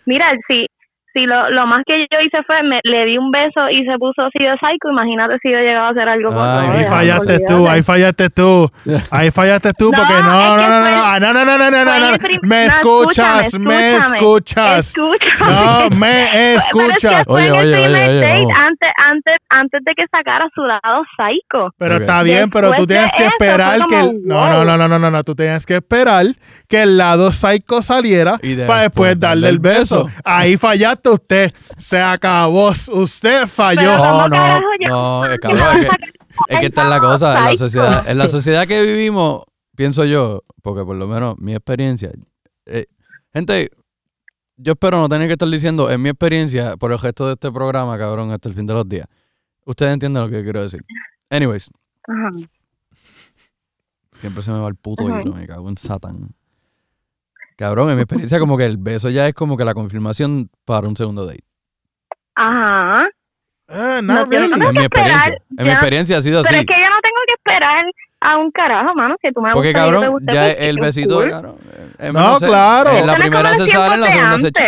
Mira, si, si lo, lo más que yo hice fue, me, le di un beso y se puso así de psycho, imagínate si yo llegaba a hacer algo con él. Ahí fallaste tú, ahí fallaste tú, ahí fallaste tú, porque no, no, no, no, no, no, no, no, no, no, no, me escuchas, me escuchas, no, me escuchas. Oye, oye, oye, antes, antes, antes de que sacara su lado psycho. Pero está bien, pero tú tienes que esperar que, no, no, no, no, no, no, tú tienes que esperar que el lado psycho saliera para después darle el beso. Ahí fallaste. Usted se acabó, usted falló. No, no, no, es, cabrón, es que, es que esta es la cosa, en la sociedad, en la sociedad que vivimos, pienso yo, porque por lo menos mi experiencia, eh, gente, yo espero no tener que estar diciendo, en mi experiencia, por el resto de este programa, cabrón, hasta el fin de los días. Ustedes entienden lo que quiero decir. Anyways. Siempre se me va el puto hito, me cago en Satán. Cabrón, en mi experiencia como que el beso ya es como que la confirmación para un segundo date. Ajá. Uh, no, no really. En mi experiencia, esperar, en mi experiencia ha sido pero así. Pero es que yo no tengo que esperar a un carajo, mano, si tú me porque cabrón, te gusta ya el besito, cool. Cabrón. Eh, no, no sé, claro. En la primera se sale, en la segunda se echa.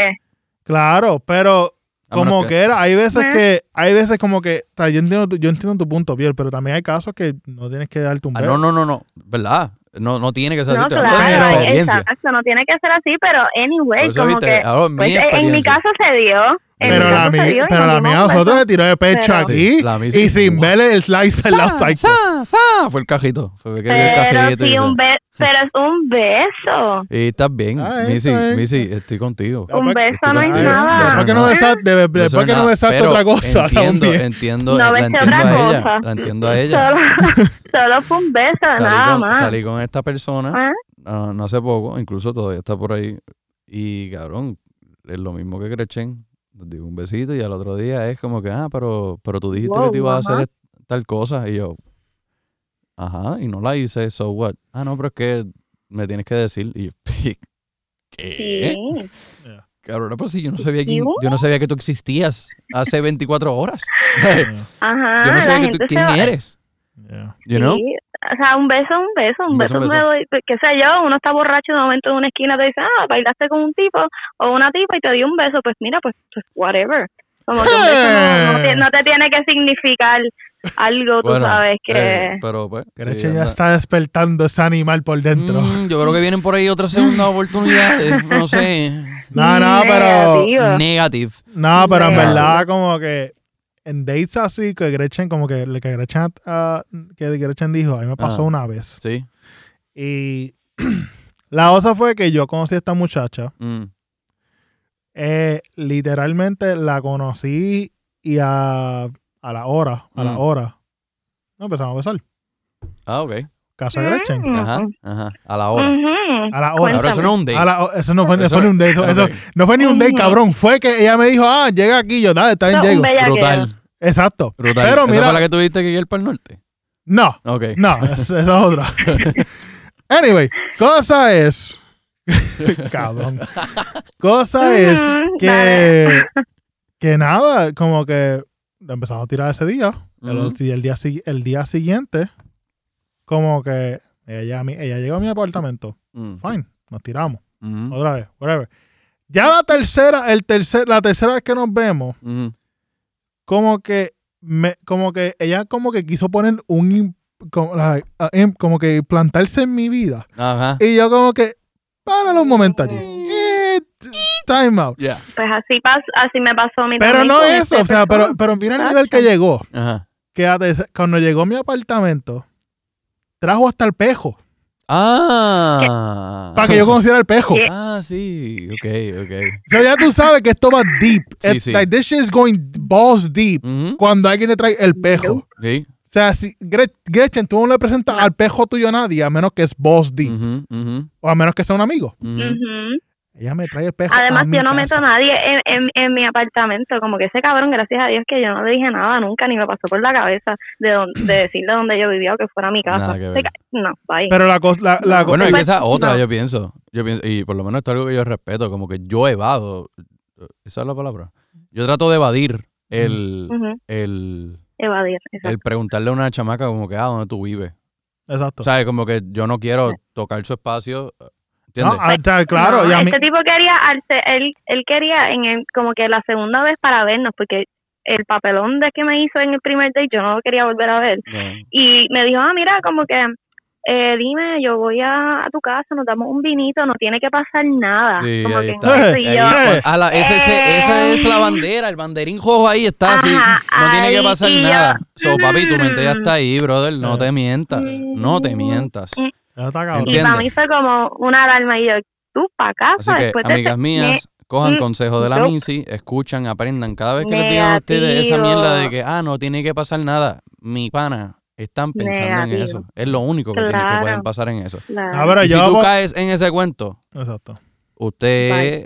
Claro, pero como que, que era, hay veces ¿Eh? que, hay veces como que, o sea, yo entiendo, yo entiendo tu punto, Biel, pero también hay casos que no tienes que darte un beso. Ah, no, no, no, no, verdad. No, no tiene que ser no, así. Claro, no, es exacto, no tiene que ser así, pero anyway, como viste, que ahora, mi pues, en mi caso se dio. Pero la, mi, dio pero la mía a nosotros se tiró de pecho pero, aquí sí, y sin verle el slice al lado. Fue el cajito. Fue que pero, el cajito sí, un be- pero es un beso. Y estás bien, ah, Missy, es. Missy, estoy contigo. Un beso no es nada. Después que no desate otra cosa. Entiendo, entiendo. La entiendo a ella. La entiendo a ella. Solo fue un beso, nada más. Salí con esta persona no hace poco, incluso todavía está por ahí. Y cabrón, es lo mismo que Gretchen. Digo un besito y al otro día es como que, ah, pero, pero tú dijiste wow, que te ibas mamá. a hacer tal cosa. Y yo, ajá, y no la hice, so what? Ah, no, pero es que me tienes que decir. Y yo, ¿qué? Sí. Cabrona, pero si yo no sabía que, yo no sabía que tú existías hace veinticuatro horas. Ajá, yo no sabía que tú, quién va. eres. Yeah. You know? Sí. O sea, un beso, un beso, un, un beso, beso. Me doy, qué sé yo, uno está borracho de momento en una esquina, te dice, ah, bailaste con un tipo o una tipa y te dio un beso, pues mira, pues, pues whatever. Como que un beso no, no, te, no te tiene que significar algo, tú bueno, sabes que... Eh, pero pues... Gretchen sí, ya anda. Está despertando ese animal por dentro. Mm, yo creo que vienen por ahí otras segundas oportunidades, no sé. No, no, pero... Negativo. No, pero Negativo. En verdad como que... En dates así, que Gretchen, como que, que, Gretchen, uh, que Gretchen dijo, a mí me pasó ah, una vez. Sí. Y la cosa fue que yo conocí a esta muchacha. Mm. Eh, literalmente la conocí y a, a la hora, a mm. la hora, no empezamos a besar. Ah, ok. Casa de Gretchen. Mm. Ajá, ajá. A la hora. Mm-hmm. A la hora. Cuéntame. Pero eso no es un date. A la, eso no fue, eso fue ni un date. Eso, okay. eso, no fue ni un date, cabrón. Fue que ella me dijo, ah, llega aquí. Yo, dale, está bien, llego. Brutal. Exacto. Brutal. Pero ¿esa mira, fue la que tuviste que ir para el norte? No. Ok. No, esa es otra. Anyway, cosa es... cabrón. Cosa es que... que nada, como que empezamos a tirar ese día. Mm-hmm. El, el, día el día siguiente... Como que ella, ella llegó a mi apartamento. Mm. Fine, nos tiramos. Mm-hmm. Otra vez, whatever. Ya la tercera, el tercer, la tercera vez que nos vemos, mm-hmm. como que me, como que ella como que quiso poner un como, like, uh, como que plantarse en mi vida. Ajá. Y yo como que páralo un momento aquí. Eh, time out. Yeah. Pues así pas, así me pasó a mí. Pero no eso, este o sea, pero, pero mira el nivel que llegó. Ajá. Que a, cuando llegó a mi apartamento. Trajo hasta el pejo. Ah. Para que yo conociera el pejo. Ah, sí. Ok, ok. O sea, ya tú sabes que esto va deep. Sí, sí. Like, this shit is going balls deep mm-hmm. cuando alguien te trae el pejo. Sí. O sea, si Gretchen, tú no le presentas al pejo tuyo a nadie, a menos que es balls deep. Mm-hmm, mm-hmm. O a menos que sea un amigo. Mm-hmm. Ella me trae el pejo. Además, yo no meto a nadie en, en, en mi apartamento. Como que ese cabrón, gracias a Dios, que yo no le dije nada nunca, ni me pasó por la cabeza de, don, de decirle dónde yo vivía o que fuera mi casa. Ca- no, bye. Pero la cosa. La, la bueno, co- es que esa otra, no. yo, pienso, yo pienso. Y por lo menos esto es algo que yo respeto. Como que yo evado. Esa es la palabra. Yo trato de evadir el. Uh-huh. el evadir. Exacto. El preguntarle a una chamaca, como que, ah, ¿dónde tú vives? Exacto. O sea, como que yo no quiero tocar su espacio. No, pues, claro, no, ya este mi... tipo quería él él quería en el, como que la segunda vez para vernos porque el papelón de que me hizo en el primer date yo no lo quería volver a ver no. Y me dijo ah mira como que eh, dime yo voy a, a tu casa nos damos un vinito no tiene que pasar nada sí, como que eh, y yo, eh, a la, ese, eh, esa es la bandera el banderín rojo ahí está ajá, sí, no tiene que pasar nada yo, so papi tu mente ya está ahí brother no eh. te mientas no te mientas eh. Y para mí fue como una alarma y yo, tú para casa. Así que, amigas te... mías, ne- cojan consejo de la no. Missy, escuchan, aprendan. Cada vez que Negativo. Les digan a ustedes esa mierda de que, ah, no tiene que pasar nada, mi pana, están pensando Negativo. En eso. Es lo único que, claro. tiene, que pueden pasar en eso. Claro. Ver, y si tú voy... caes en ese cuento, exacto. usted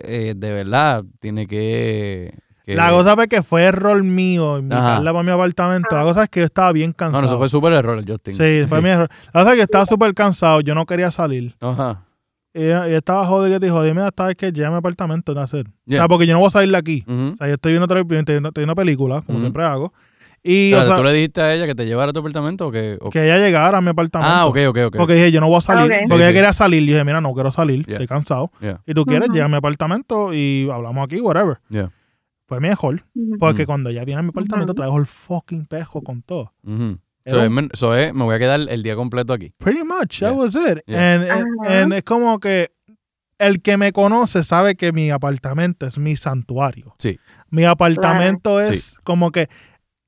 eh, de verdad tiene que... que... La cosa fue que fue error mío invitarla para mi apartamento. La cosa es que yo estaba bien cansado. No, no eso fue súper error el Justin. Sí, fue mi error. La cosa es que yo estaba súper cansado. Yo no quería salir. Ajá. Ella, ella estaba jodida que te dijo, dime hasta que llegue a mi apartamento a hacer. Yeah. O sea, porque yo no voy a salir de aquí. Uh-huh. O sea, yo estoy viendo, otra, estoy viendo, estoy viendo una película, como uh-huh. siempre hago. Y, claro, o sea, ¿tú le dijiste a ella que te llevara a tu apartamento o que...? O... Que ella llegara a mi apartamento. Ah, ok, ok, ok. Porque dije, yo no voy a salir. Okay. Porque sí, ella sí. quería salir. Yo dije, mira, no quiero salir. Yeah. Estoy cansado. Yeah. Y tú quieres, uh-huh. llega a mi apartamento y hablamos aquí, whatever. Yeah. Fue mejor. Uh-huh. Porque uh-huh. cuando ella viene a mi apartamento, uh-huh. traigo el fucking pejo con todo. Uh-huh. So es, so es, me voy a quedar el día completo aquí. Pretty much, that yeah. was it. Yeah. And, and, uh-huh. and es como que el que me conoce sabe que mi apartamento es mi santuario. Sí. Mi apartamento claro. es sí. como que...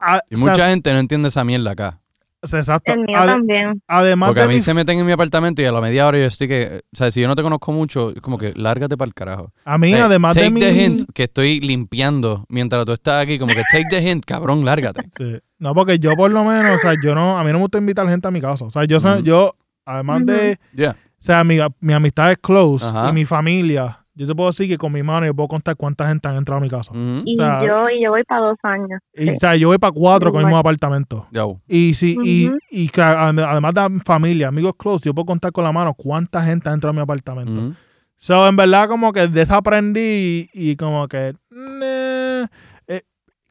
A, y mucha o sea, gente no entiende esa mierda acá. O sea, exacto. El mío Ad, también. Además porque a mí mi... se meten en mi apartamento y a la media hora yo estoy que... O sea, si yo no te conozco mucho, es como que lárgate para el carajo. A mí, o sea, además de mi... Take the hint que estoy limpiando mientras tú estás aquí. Como que take the hint, cabrón, lárgate. Sí. No, porque yo por lo menos, o sea, yo no... A mí no me gusta invitar gente a mi casa. O sea, yo, mm. yo además de... Yeah. O sea, mi, mi amistad es close Ajá. y mi familia... Yo te puedo decir que con mi mano yo puedo contar cuánta gente han entrado a mi casa. Mm-hmm. Y, o sea, yo, y yo voy para dos años. Y, sí. O sea, yo voy para cuatro con el mismo apartamento. Yo. Y si uh-huh. y, y además de familia, amigos close, yo puedo contar con la mano cuánta gente ha entrado a mi apartamento. Uh-huh. So, en verdad, como que desaprendí y, y como que... Nah, eh,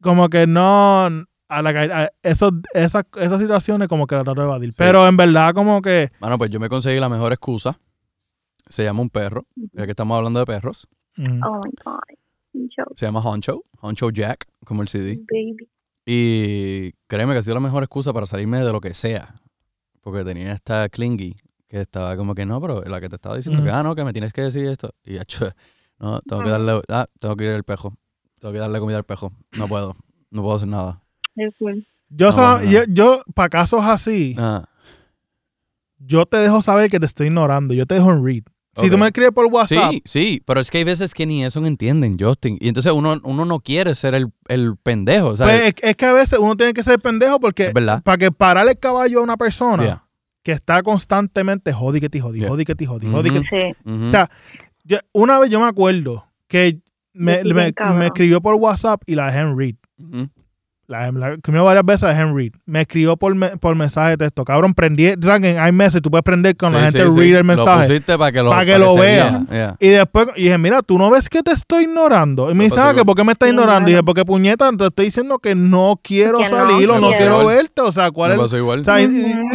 como que no... A la, a esos, esas, esas situaciones como que las trato de evadir. Sí. Pero en verdad, como que... Bueno, pues yo me conseguí la mejor excusa. Se llama un perro, ya que estamos hablando de perros. Mm. Oh my God. Se llama Honcho, Honcho Jack, como el C D. Baby. Y créeme que ha sido la mejor excusa para salirme de lo que sea. Porque tenía esta clingy que estaba como que no, pero la que te estaba diciendo mm. que ah, no, que me tienes que decir esto. Y ya, no, tengo que darle, ah, tengo que ir al pejo. Tengo que darle comida al pejo. No puedo, no puedo hacer nada. Yo, no, sab- yo, yo para casos así, ah. yo te dejo saber que te estoy ignorando. Yo te dejo en read. Okay. Si tú me escribes por WhatsApp. Sí, sí, pero es que hay veces que ni eso no entienden, Justin. Y entonces uno, uno no quiere ser el, el pendejo, ¿sabes? Pues es, es que a veces uno tiene que ser pendejo porque para que parar el caballo a una persona yeah. que está constantemente jodi que te jodi, yeah. jodi que te jodi, mm-hmm. jodi que te... Sí. Mm-hmm. O sea, yo, una vez yo me acuerdo que me, me, me, me escribió por WhatsApp y la dejé en read. Mm-hmm. La, la, que me varias veces a Henry me escribió por, me, por mensaje de texto. Cabrón, prendí. ¿Saben? En iMessage tú puedes prender con sí, la gente sí, read sí. el mensaje. Lo pusiste para que lo, para que lo vean. Yeah. Y después y dije, mira, ¿tú no ves que te estoy ignorando? Y me dice, ah, que ¿por qué me estás ignorando? Y dije, porque puñeta, te estoy diciendo que no quiero que salir no, o no quiero igual. verte. O sea, ¿cuál es? O sea, y,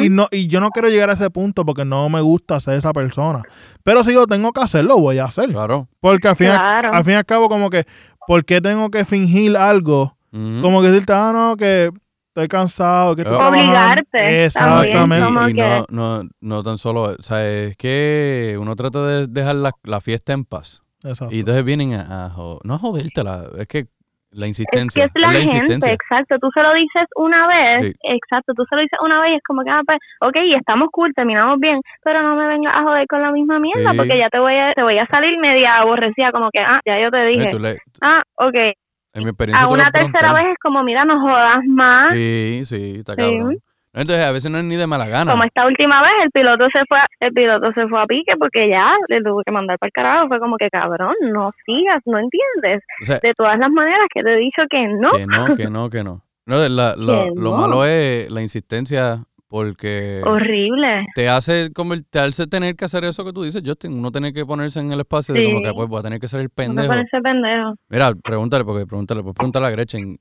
y, no, y yo no quiero llegar a ese punto porque no me gusta ser esa persona. Pero si yo tengo que hacerlo, voy a hacerlo. Claro. Porque al fin, claro. al, al fin y al cabo, como que, ¿por qué tengo que fingir algo? Mm-hmm. Como que decirte, ah, no, que estoy cansado, que estoy obligarte. Exactamente. Y, y no, no, no tan solo, o sea, es que uno trata de dejar la, la fiesta en paz. Exacto. Y entonces vienen a, a joder, no a jodértela, es que la insistencia. Es que es la, es la gente, insistencia. Exacto, tú se lo dices una vez, sí. exacto, tú se lo dices una vez y es como que, ah, pues, ok, estamos cool, terminamos bien, pero no me vengas a joder con la misma mierda sí. porque ya te voy a, te voy a salir media aborrecida, como que, ah, ya yo te dije, sí, le, ah, ok. En mi experiencia, a una tercera vez es como, mira, no jodas más. Sí, sí, está cabrón. Sí. Entonces, a veces no es ni de mala gana. Como esta última vez, el piloto se fue a, el piloto se fue a pique porque ya le tuve que mandar para el carajo. Fue como que, cabrón, no sigas, no entiendes. O sea, de todas las maneras que te he dicho que no. Que no, que no, que no. no, la, la, que lo no. malo es la insistencia porque... Horrible. Te hace, como, te hace tener que hacer eso que tú dices, Justin. Uno tiene que ponerse en el espacio sí. de como que, pues, voy a tener que ser el pendejo. No pendejo. Mira, pregúntale, porque pregúntale, pues pregúntale a Gretchen.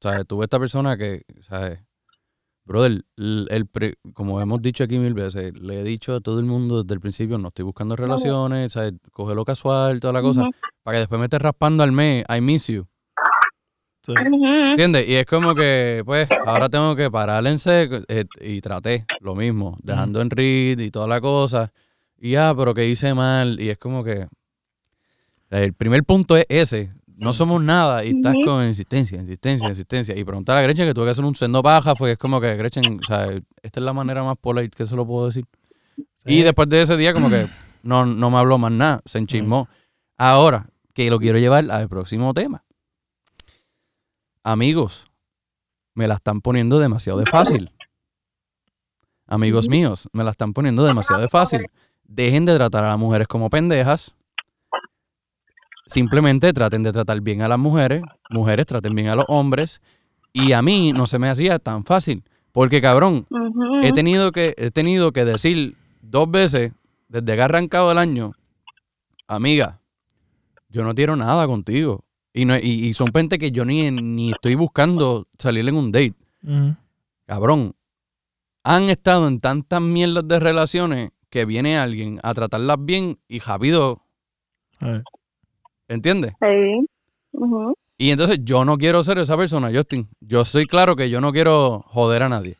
¿Sabes? Tuve esta persona que, ¿sabes? Brother, el, el pre, como hemos dicho aquí mil veces, le he dicho a todo el mundo desde el principio, no estoy buscando relaciones, ¿sabes? Cógelo casual, toda la cosa, uh-huh. para que después me estés raspando al mes, I miss you. Sí. Uh-huh. ¿Entiendes? Y es como que, pues, ahora tengo que parar en seco eh, y traté lo mismo, dejando uh-huh. en read y toda la cosa. Y ya, ah, pero que hice mal. Y es como que, el primer punto es ese. No somos nada y estás uh-huh. con insistencia, insistencia, insistencia. Y preguntar a Gretchen que tuve que hacer un sendo baja, fue es como que Gretchen, o sea, esta es la manera más polite que se lo puedo decir. Sí. Y después de ese día como que no, no me habló más nada, se enchismó. Uh-huh. Ahora, que lo quiero llevar al próximo tema. Amigos, me la están poniendo demasiado de fácil. Amigos míos, me la están poniendo demasiado de fácil. Dejen de tratar a las mujeres como pendejas. Simplemente traten de tratar bien a las mujeres, mujeres traten bien a los hombres, y a mí no se me hacía tan fácil, porque cabrón, uh-huh. he tenido que he tenido que decir dos veces desde que he arrancado el año, amiga, yo no quiero nada contigo. Y, no, y, y son gente que yo ni, ni estoy buscando salir en un date. Mm. Cabrón, han estado en tantas mierdas de relaciones que viene alguien a tratarlas bien y javido. Hey. ¿Entiendes? Sí. Uh-huh. Y entonces yo no quiero ser esa persona, Justin. Yo soy claro que yo no quiero joder a nadie.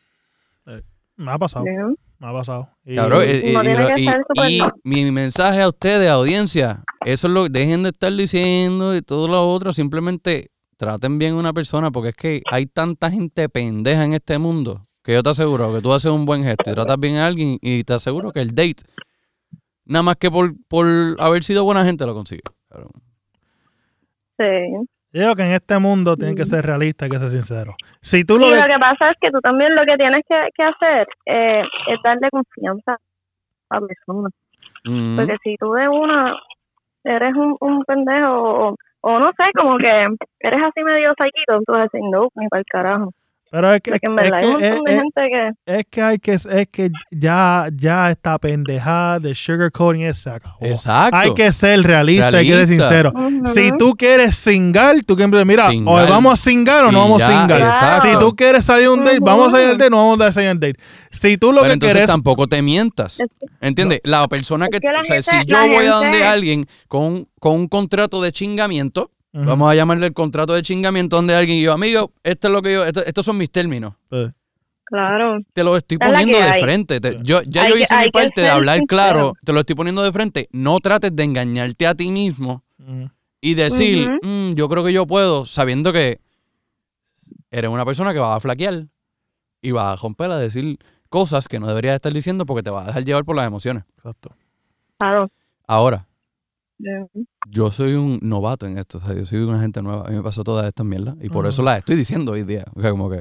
Hey. Me ha pasado. ¿Sí? Me ha pasado. Y, cabrón, y, y, no y, y, y, y mi mensaje a ustedes, audiencia, eso es lo que dejen de estar diciendo y todo lo otro. Simplemente traten bien a una persona, porque es que hay tanta gente pendeja en este mundo que yo te aseguro que tú haces un buen gesto y tratas bien a alguien, y te aseguro que el date, nada más que por, por haber sido buena gente, lo consigue. Cabrón. Sí. Yo creo que en este mundo tienen que ser realistas, hay que ser sinceros. Si tú lo, sí, ves... lo que pasa es que tú también lo que tienes que, que hacer eh, es darle confianza a la persona. Mm-hmm. Porque si tú de una eres un, un pendejo o, o no sé, como que eres así medio saquito, tú vas a decir, no, ni para el carajo. Pero es que es que hay que es que ya ya esta pendejada de sugarcoating se acabó. Exacto. Hay que ser realista, realista. Hay que ser sincero. Uh-huh. Si tú quieres singar, tú que mira, singar. O vamos a singar o no vamos a singar. Exacto. Si tú quieres salir un date, vamos a salir al date, no vamos a salir al date. Si tú lo pero que entonces quieres, tampoco te mientas. ¿Entiendes? No. La persona que, es que la o sea, gente, si yo voy gente... a donde alguien con con un contrato de chingamiento, uh-huh. Vamos a llamarle el contrato de chingamiento, donde alguien y yo, amigo, esto es lo que yo, esto, estos son mis términos. Sí. Claro. Te los estoy es poniendo de frente. Te, yo, ya hay yo hice que, mi parte de hablar claro, te lo estoy poniendo de frente. No trates de engañarte a ti mismo uh-huh. y decir, uh-huh. mm, yo creo que yo puedo, sabiendo que eres una persona que va a flaquear y va a romper a decir cosas que no deberías estar diciendo porque te vas a dejar llevar por las emociones. Exacto. Claro. Ahora. Yo soy un novato en esto, o sea, yo soy una gente nueva, a mí me pasó toda esta mierda y por uh-huh. eso la estoy diciendo hoy día, o sea, como que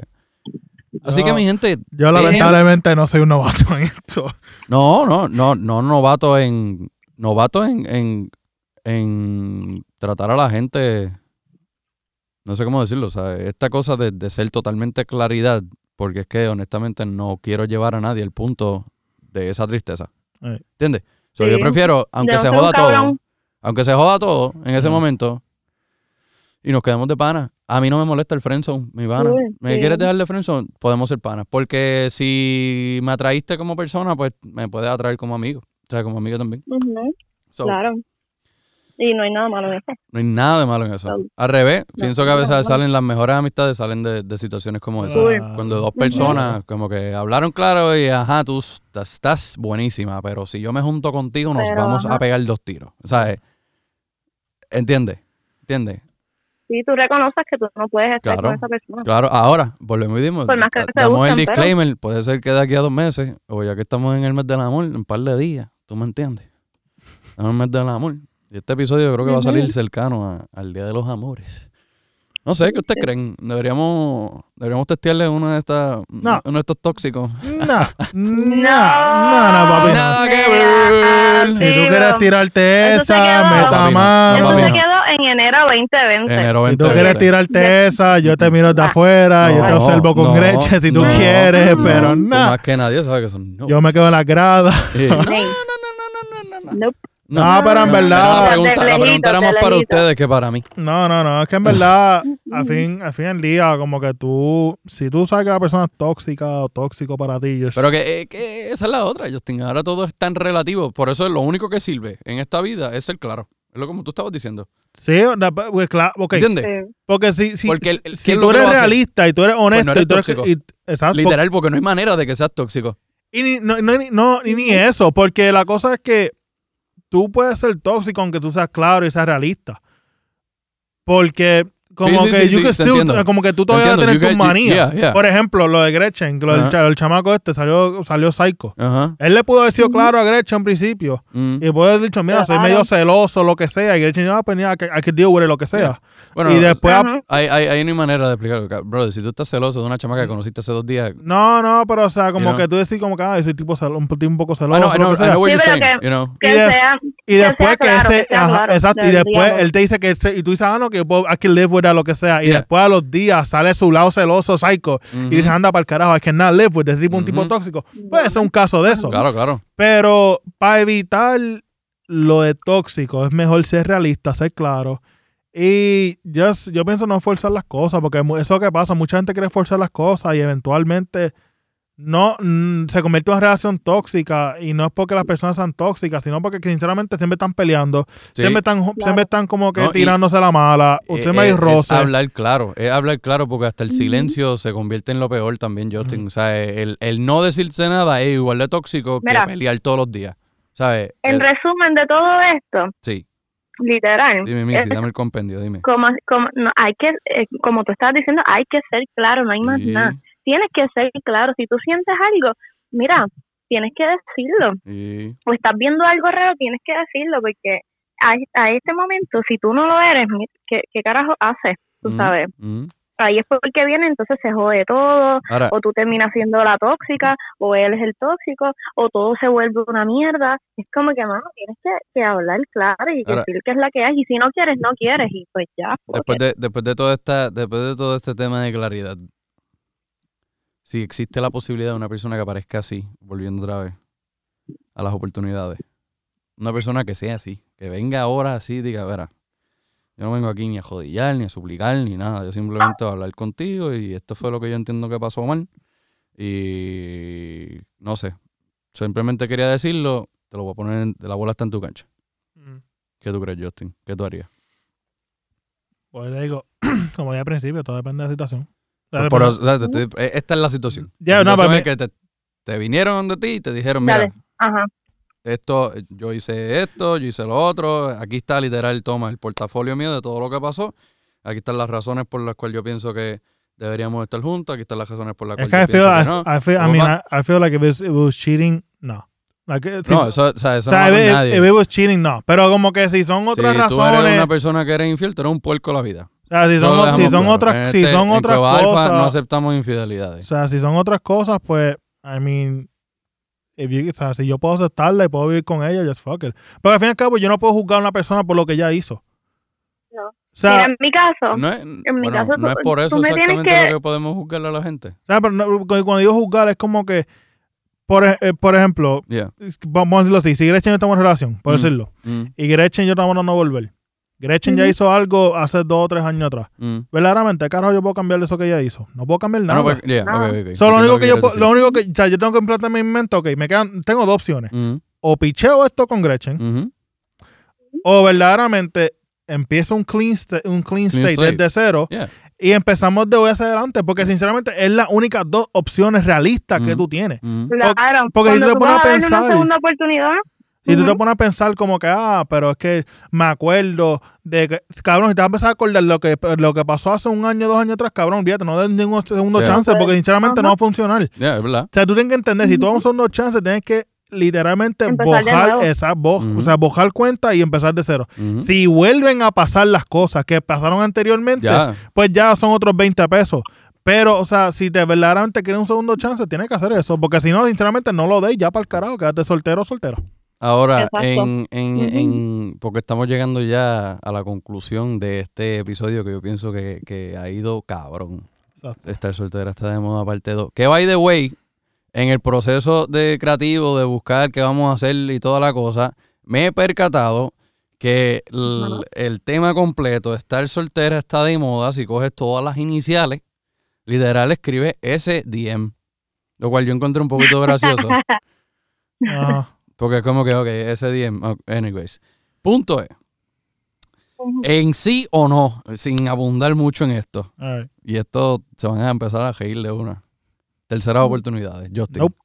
así yo, que mi gente, yo lamentablemente dejen... no soy un novato en esto. No, no, no, no novato en novato en en en tratar a la gente, no sé cómo decirlo, o sea, esta cosa de, de ser totalmente claridad, porque es que honestamente no quiero llevar a nadie al punto de esa tristeza. Uh-huh. ¿Entiendes? So, sí. Yo prefiero aunque yo se joda todo. Aunque se joda todo en ese uh-huh. momento y nos quedamos de pana. A mí no me molesta el friendzone, mi pana. Uh, ¿Me sí. quieres dejar de friendzone? Podemos ser panas. Porque si me atraíste como persona, pues me puedes atraer como amigo. O sea, como amigo también. Uh-huh. So, claro. Y no hay nada malo en eso. No hay nada de malo en eso. No. Al revés, no, pienso que a veces no, no, salen las mejores amistades, salen de, de situaciones como esa. Uy. Cuando dos personas como que hablaron claro y ajá, tú estás buenísima, pero si yo me junto contigo nos pero, vamos ajá. a pegar dos tiros. O sea, ¿entiendes? ¿Entiendes? Sí, tú reconoces que tú no puedes estar claro, con esa persona. Claro, ahora, volvemos y dimos. Por más que damos buscan, el disclaimer, pero... puede ser que de aquí a dos meses, o ya que estamos en el mes del amor, en un par de días, ¿tú me entiendes? En el mes del amor. Y este episodio creo que va a salir cercano a, al Día de los Amores. No sé, ¿qué ustedes creen? Deberíamos deberíamos testearle uno de, estas, no. uno de estos tóxicos. No, no, no, no, papi. Nada que ver. Si tú quieres tirarte esa, meta mano. Eso se quedó en enero veinte veinte. Enero veinte veinte. Si tú quieres tirarte esa, yo te miro de afuera, no, yo te observo con no, Gretchen si tú no, quieres, no, pero no. Nada. Más que nadie sabe que son no. Yo me quedo en las gradas. Sí. No, no, no, no, no, no. Nope. No, no, pero en no, verdad... La pregunta, la pregunta era más para ustedes que para mí. No, no, no. Es que en verdad, al fin, al fin del día, como que tú... Si tú sabes que la persona es tóxica o tóxico para ti... Yo... Pero que, que esa es la otra, Justin. Ahora todo es tan relativo. Por eso lo único que sirve en esta vida es ser claro. Es lo como tú estabas diciendo. Sí, pues claro. Okay. ¿Entiendes? Sí. Porque si, si, porque el, el, si tú eres realista y tú eres honesto... Pues no eres y tú eres, y, exacto, literal, porque no hay manera de que seas tóxico. Y ni, no, no, no, y ni eso, porque la cosa es que... Tú puedes ser tóxico aunque tú seas claro y seas realista. Porque como sí, sí, que sí, sí, still, como que tú todavía vas a tener tus manías. Yeah, yeah. Por ejemplo, lo de Gretchen, lo uh-huh. del, el chamaco este salió salió psycho. Uh-huh. Él le pudo haber sido claro a Gretchen al principio. Uh-huh. Y pudo haber dicho, mira, soy medio celoso, lo que sea. Y Gretchen dijo, ah, pues hay que deal with it, lo que sea. Yeah. Bueno, y después... Uh-huh. Hay, hay, hay una manera de explicarlo. Brother, si tú estás celoso de una chamaca que conociste hace dos días... No, no, pero o sea, como you know? Que tú decís como que, ah, soy tipo celo, un, un poco celoso. I know, I know, I know what you're saying, you know. Y, de, sea, y después que ese... Exacto, y después él te dice que... Y tú dices, ah, no, que hay que live with lo que sea, y yeah. después a los días sale su lado celoso, psycho, uh-huh. y dice, anda para el carajo, I cannot live with this tipo, uh-huh. un tipo tóxico. Puede ser un caso de eso. Claro, claro. Pero para evitar lo de tóxico es mejor ser realista, ser claro. Y yo, yo pienso no forzar las cosas, porque eso es lo que pasa. Mucha gente quiere forzar las cosas y eventualmente no se convierte en una relación tóxica. Y no es porque las personas sean tóxicas, sino porque sinceramente siempre están peleando. Sí. Siempre están claro. siempre están como que no, tirándose la mala. Usted es, me dice roce. Es hablar claro, es hablar claro, porque hasta el silencio mm-hmm. se convierte en lo peor también, Justin. Mm-hmm. O sea, el, el no decirse nada es igual de tóxico Mira, que pelear todos los días. ¿Sabes? En el, resumen de todo esto. Sí. Literal. Dime, Missy, dame el compendio, dime. Como, como, no, hay que, eh, como tú estabas diciendo, hay que ser claro, no hay sí. más nada. Tienes que ser claro. Si tú sientes algo, mira, tienes que decirlo. Sí. O estás viendo algo raro, tienes que decirlo, porque a, a este momento, si tú no lo eres, ¿qué, qué carajo haces? Tú mm, sabes. Mm. Ahí es porque viene, entonces se jode todo, ahora, o tú terminas siendo la tóxica, o él es el tóxico, o todo se vuelve una mierda. Es como que, mano, tienes que, que hablar claro y ahora, decir que es la que es, y si no quieres, no quieres, y pues ya. Después de, después de todo esta, después de todo este tema de claridad, si existe la posibilidad de una persona que aparezca así, volviendo otra vez a las oportunidades, una persona que sea así, que venga ahora así y diga, verá, yo no vengo aquí ni a jodillar, ni a suplicar, ni nada. Yo simplemente voy a hablar contigo y esto fue lo que yo entiendo que pasó mal. Y no sé, simplemente quería decirlo, te lo voy a poner, en, la bola está en tu cancha. Mm. ¿Qué tú crees, Justin? ¿Qué tú harías? Pues le digo, como ya al principio, todo depende de la situación. Pero, pero, pero, te, te, esta es la situación. Ya, no, para mí. Que te, te vinieron de ti y te dijeron, mira, dale. Ajá. Esto, yo hice esto, yo hice lo otro, aquí está literal, toma el portafolio mío de todo lo que pasó, aquí están las razones por las cuales yo pienso que deberíamos estar juntos, aquí están las razones por las cuales yo I pienso feel, que no. I feel, I mean, I feel like if it was cheating, no. Like, no, think, eso, o sea, eso o sea, no es nadie. If it was cheating, no. Pero como que si son otras si razones... Si tú eres una persona que eres infiel, tú eres un puerco la vida. O sea, si son, si son otras, este, si son otras cosas... En Cueva Alfa no aceptamos infidelidades. O sea, si son otras cosas, pues, I mean... You, o sea, si yo puedo aceptarla y puedo vivir con ella, just fuck it. Pero al fin y al cabo, yo no puedo juzgar a una persona por lo que ella hizo. No. O sea, en mi caso, no es, en mi bueno, caso, no tú, es por eso exactamente que... lo que podemos juzgarle a la gente. O sea, pero no, cuando digo juzgar, es como que, por, eh, por ejemplo, yeah. vamos a decirlo así: si Gretchen y yo estamos en relación, por mm. decirlo, mm. y Gretchen y yo estamos no volver, Gretchen mm-hmm. ya hizo algo hace dos o tres años atrás. Mm. Verdaderamente, carajo, yo puedo cambiar eso que ella hizo. No puedo cambiar nada. No, yeah, no. Okay, okay. So, lo único que, que yo, lo único que, o sea, yo tengo que plantear en mi mente, ok, me quedan, tengo dos opciones. Mm. O picheo esto con Gretchen, mm-hmm. o verdaderamente empiezo un clean, sta- un clean, clean state desde cero yeah. y empezamos de hoy hacia adelante, porque sinceramente es la única dos opciones realistas mm-hmm. que tú tienes. Mm-hmm. Claro. Porque si tú te pones a pensar, una segunda oportunidad. Y tú te pones a pensar como que, ah, pero es que me acuerdo de que, cabrón, si te vas a empezar a acordar lo que, lo que pasó hace un año, dos años atrás, cabrón, olvídate, no des ningún segundo yeah. chance, porque sinceramente no va a funcionar. Yeah, es verdad. O sea, tú tienes que entender, si todos son dos chances, tienes que literalmente bojar esa bo- uh-huh. o sea, bojar cuenta y empezar de cero. Uh-huh. Si vuelven a pasar las cosas que pasaron anteriormente, yeah. pues ya son otros veinte pesos. Pero, o sea, si te verdaderamente quieres un segundo chance, tienes que hacer eso, porque si no, sinceramente, no lo des ya para el carajo, quédate soltero o soltero. Ahora, en, en, uh-huh. en, porque estamos llegando ya a la conclusión de este episodio que yo pienso que, que ha ido cabrón. Exacto. Estar soltera está de moda parte dos. Que by the way, en el proceso de creativo, de buscar qué vamos a hacer y toda la cosa, me he percatado que el, el tema completo, estar soltera está de moda, si coges todas las iniciales, literal escribe S D M, lo cual yo encontré un poquito gracioso. Ah. Porque es como que, ok, ese D M, anyways. Punto es, en sí o no, sin abundar mucho en esto. Right. Y esto se van a empezar a reír de una. Terceras mm. oportunidades, Justin. Nope.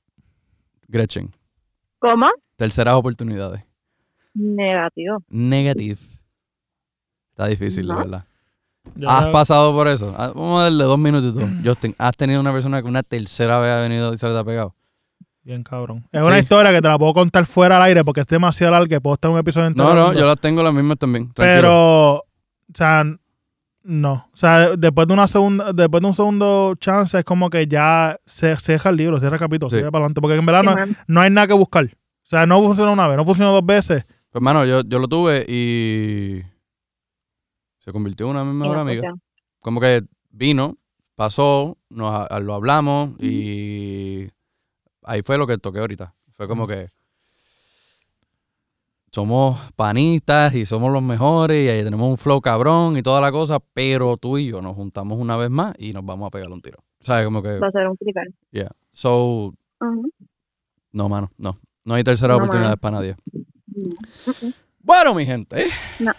Gretchen. ¿Cómo? Terceras oportunidades. Negativo. Negative. Está difícil, no. la verdad. Yo has no... pasado por eso. Vamos a darle dos minutitos. Justin, ¿has tenido una persona que una tercera vez ha venido y se le ha pegado? Bien cabrón. Es sí. una historia que te la puedo contar fuera al aire porque es demasiado larga que puedo estar en un episodio entero. No, no, yo las tengo las mismas también. Tranquilo. Pero, o sea, no. O sea, después de una segunda, después de un segundo chance es como que ya se cierra el libro, cierra el capítulo, sí. cierra para adelante. Porque en verdad no, no hay nada que buscar. O sea, no funciona una vez, no funciona dos veces. Pues hermano, yo, yo lo tuve y se convirtió en una mejor amiga. Como que vino, pasó, nos lo hablamos y... Ahí fue lo que toqué ahorita. Fue como que somos panitas y somos los mejores y ahí tenemos un flow cabrón y toda la cosa, pero tú y yo nos juntamos una vez más y nos vamos a pegar un tiro. ¿Sabes? Como que... Va a ser un clicar. Yeah. So... Uh-huh. No, mano, no. No hay tercera no, oportunidad para nadie. No. Uh-uh. Bueno, mi gente. No.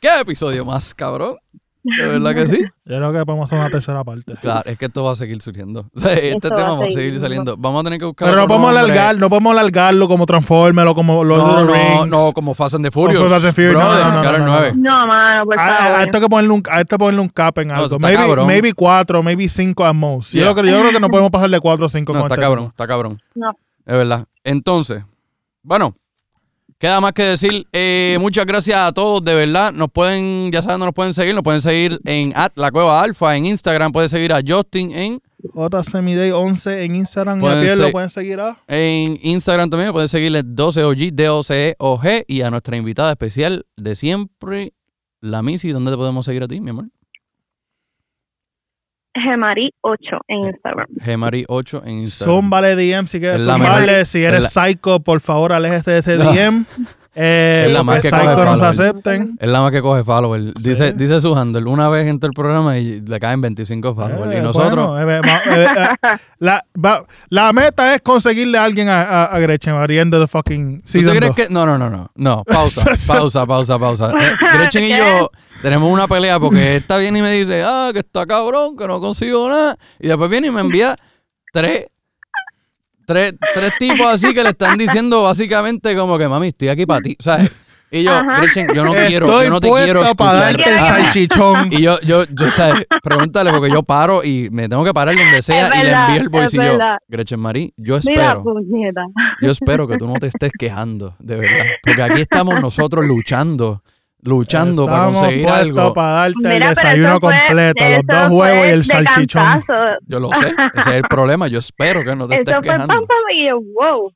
¿Qué episodio más, cabrón? ¿De verdad que sí? Yo creo que podemos hacer una tercera parte. Claro, es que esto va a seguir surgiendo. O sea, este tema va a seguir, seguir saliendo. Vamos a tener que buscar. Pero no podemos alargar, no podemos alargarlo como Transformers, como Lord of the Rings. No, no, no, como Fast and the Furious. Como Fast and Furious. Bro, no, no, no, no, no. No, mano, pues a, a esto hay que ponerle un, a esto ponerle un cap en algo. No, maybe, maybe cuatro, maybe cinco at most. Yeah. Yo, creo, yo creo que no podemos pasarle cuatro o cinco. No, está este cabrón, está cabrón. No. Es verdad. Entonces, bueno. Queda más que decir, eh, muchas gracias a todos, de verdad, nos pueden, ya saben, nos pueden seguir, nos pueden seguir en at la cueva alfa en Instagram, pueden seguir a Justin en Semiday once en Instagram, y a Pierre se- lo pueden seguir a... En Instagram también, pueden seguirle doce O G D O C E O G y a nuestra invitada especial de siempre, la Missy. ¿Dónde te podemos seguir a ti, mi amor? Gemari ocho en Instagram. Gemari ocho en Instagram. Zúmbale D M si quieres zumbarle. Si eres psycho, por favor, aléjese de ese D M. Eh, es la más que psycho nos acepten. Es la más que coge follower. Dice, sí. dice su handle. Una vez entra el programa y le caen veinticinco followers. Eh, y nosotros... Bueno, eh, va, eh, eh, la, va, la meta es conseguirle a alguien a, a, a Gretchen at the end of the fucking season. ¿Tú crees que...? No, no, no, no. No, pausa, pausa, pausa, pausa. Eh, Gretchen y yo... Tenemos una pelea porque esta viene y me dice, ah, que está cabrón, que no consigo nada. Y después viene y me envía tres, tres, tres tipos así que le están diciendo básicamente como que, mami, estoy aquí para ti, ¿sabes? Y yo, ajá. Gretchen, yo no quiero, estoy yo no te quiero escuchar. Darte el salchichón. Y yo, yo, yo, ¿sabes? Pregúntale porque yo paro y me tengo que parar donde sea es y verdad, le envío el bolsillo. Gretchen Marie, yo espero, mira, yo espero que tú no te estés quejando, de verdad. Porque aquí estamos nosotros luchando. Luchando para conseguir algo. Para darte mira, el desayuno fue, completo, los dos huevos y el salchichón. Cantazo. Yo lo sé, ese es el problema. Yo espero que no te estés quejando. Eso fue pam, pam, y yo, wow.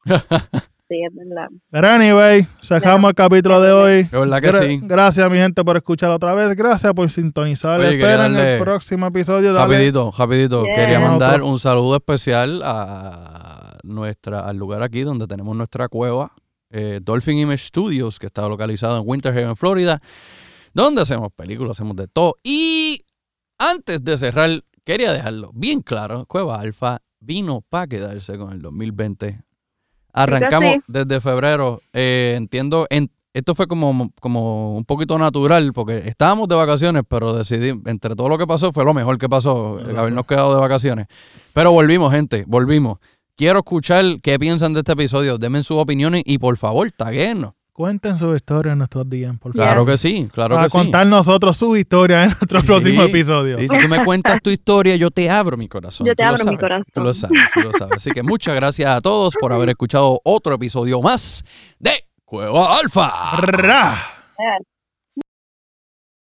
Sí, es verdad. Pero anyway, sacamos el capítulo de hoy. Es verdad que Gra- sí. Gracias, mi gente, por escuchar otra vez. Gracias por sintonizar. Oye, esperen el próximo episodio. Dale. Rapidito, rapidito. Yeah. Quería mandar un saludo especial a nuestra, al lugar aquí donde tenemos nuestra cueva. Eh, Dolphin Image Studios, que está localizado en Winter Haven, Florida, donde hacemos películas, hacemos de todo. Y antes de cerrar, quería dejarlo bien claro, Cueva Alfa vino para quedarse con el dos mil veinte. Arrancamos sí. desde febrero, eh, entiendo, en, esto fue como, como un poquito natural, porque estábamos de vacaciones, pero decidí, entre todo lo que pasó, fue lo mejor que pasó, sí. habernos quedado de vacaciones. Pero volvimos, gente, volvimos. Quiero escuchar qué piensan de este episodio. Denme sus opiniones y, por favor, taguenos. Cuenten sus historias en nuestros días, por favor. Claro que sí, claro Para que sí. Para contar nosotros sus historias en nuestro sí. próximo episodio. Y si tú me cuentas tu historia, yo te abro mi corazón. Yo te tú abro mi corazón. Tú lo sabes, tú lo sabes. Así que muchas gracias a todos por haber escuchado otro episodio más de Cueva Alfa.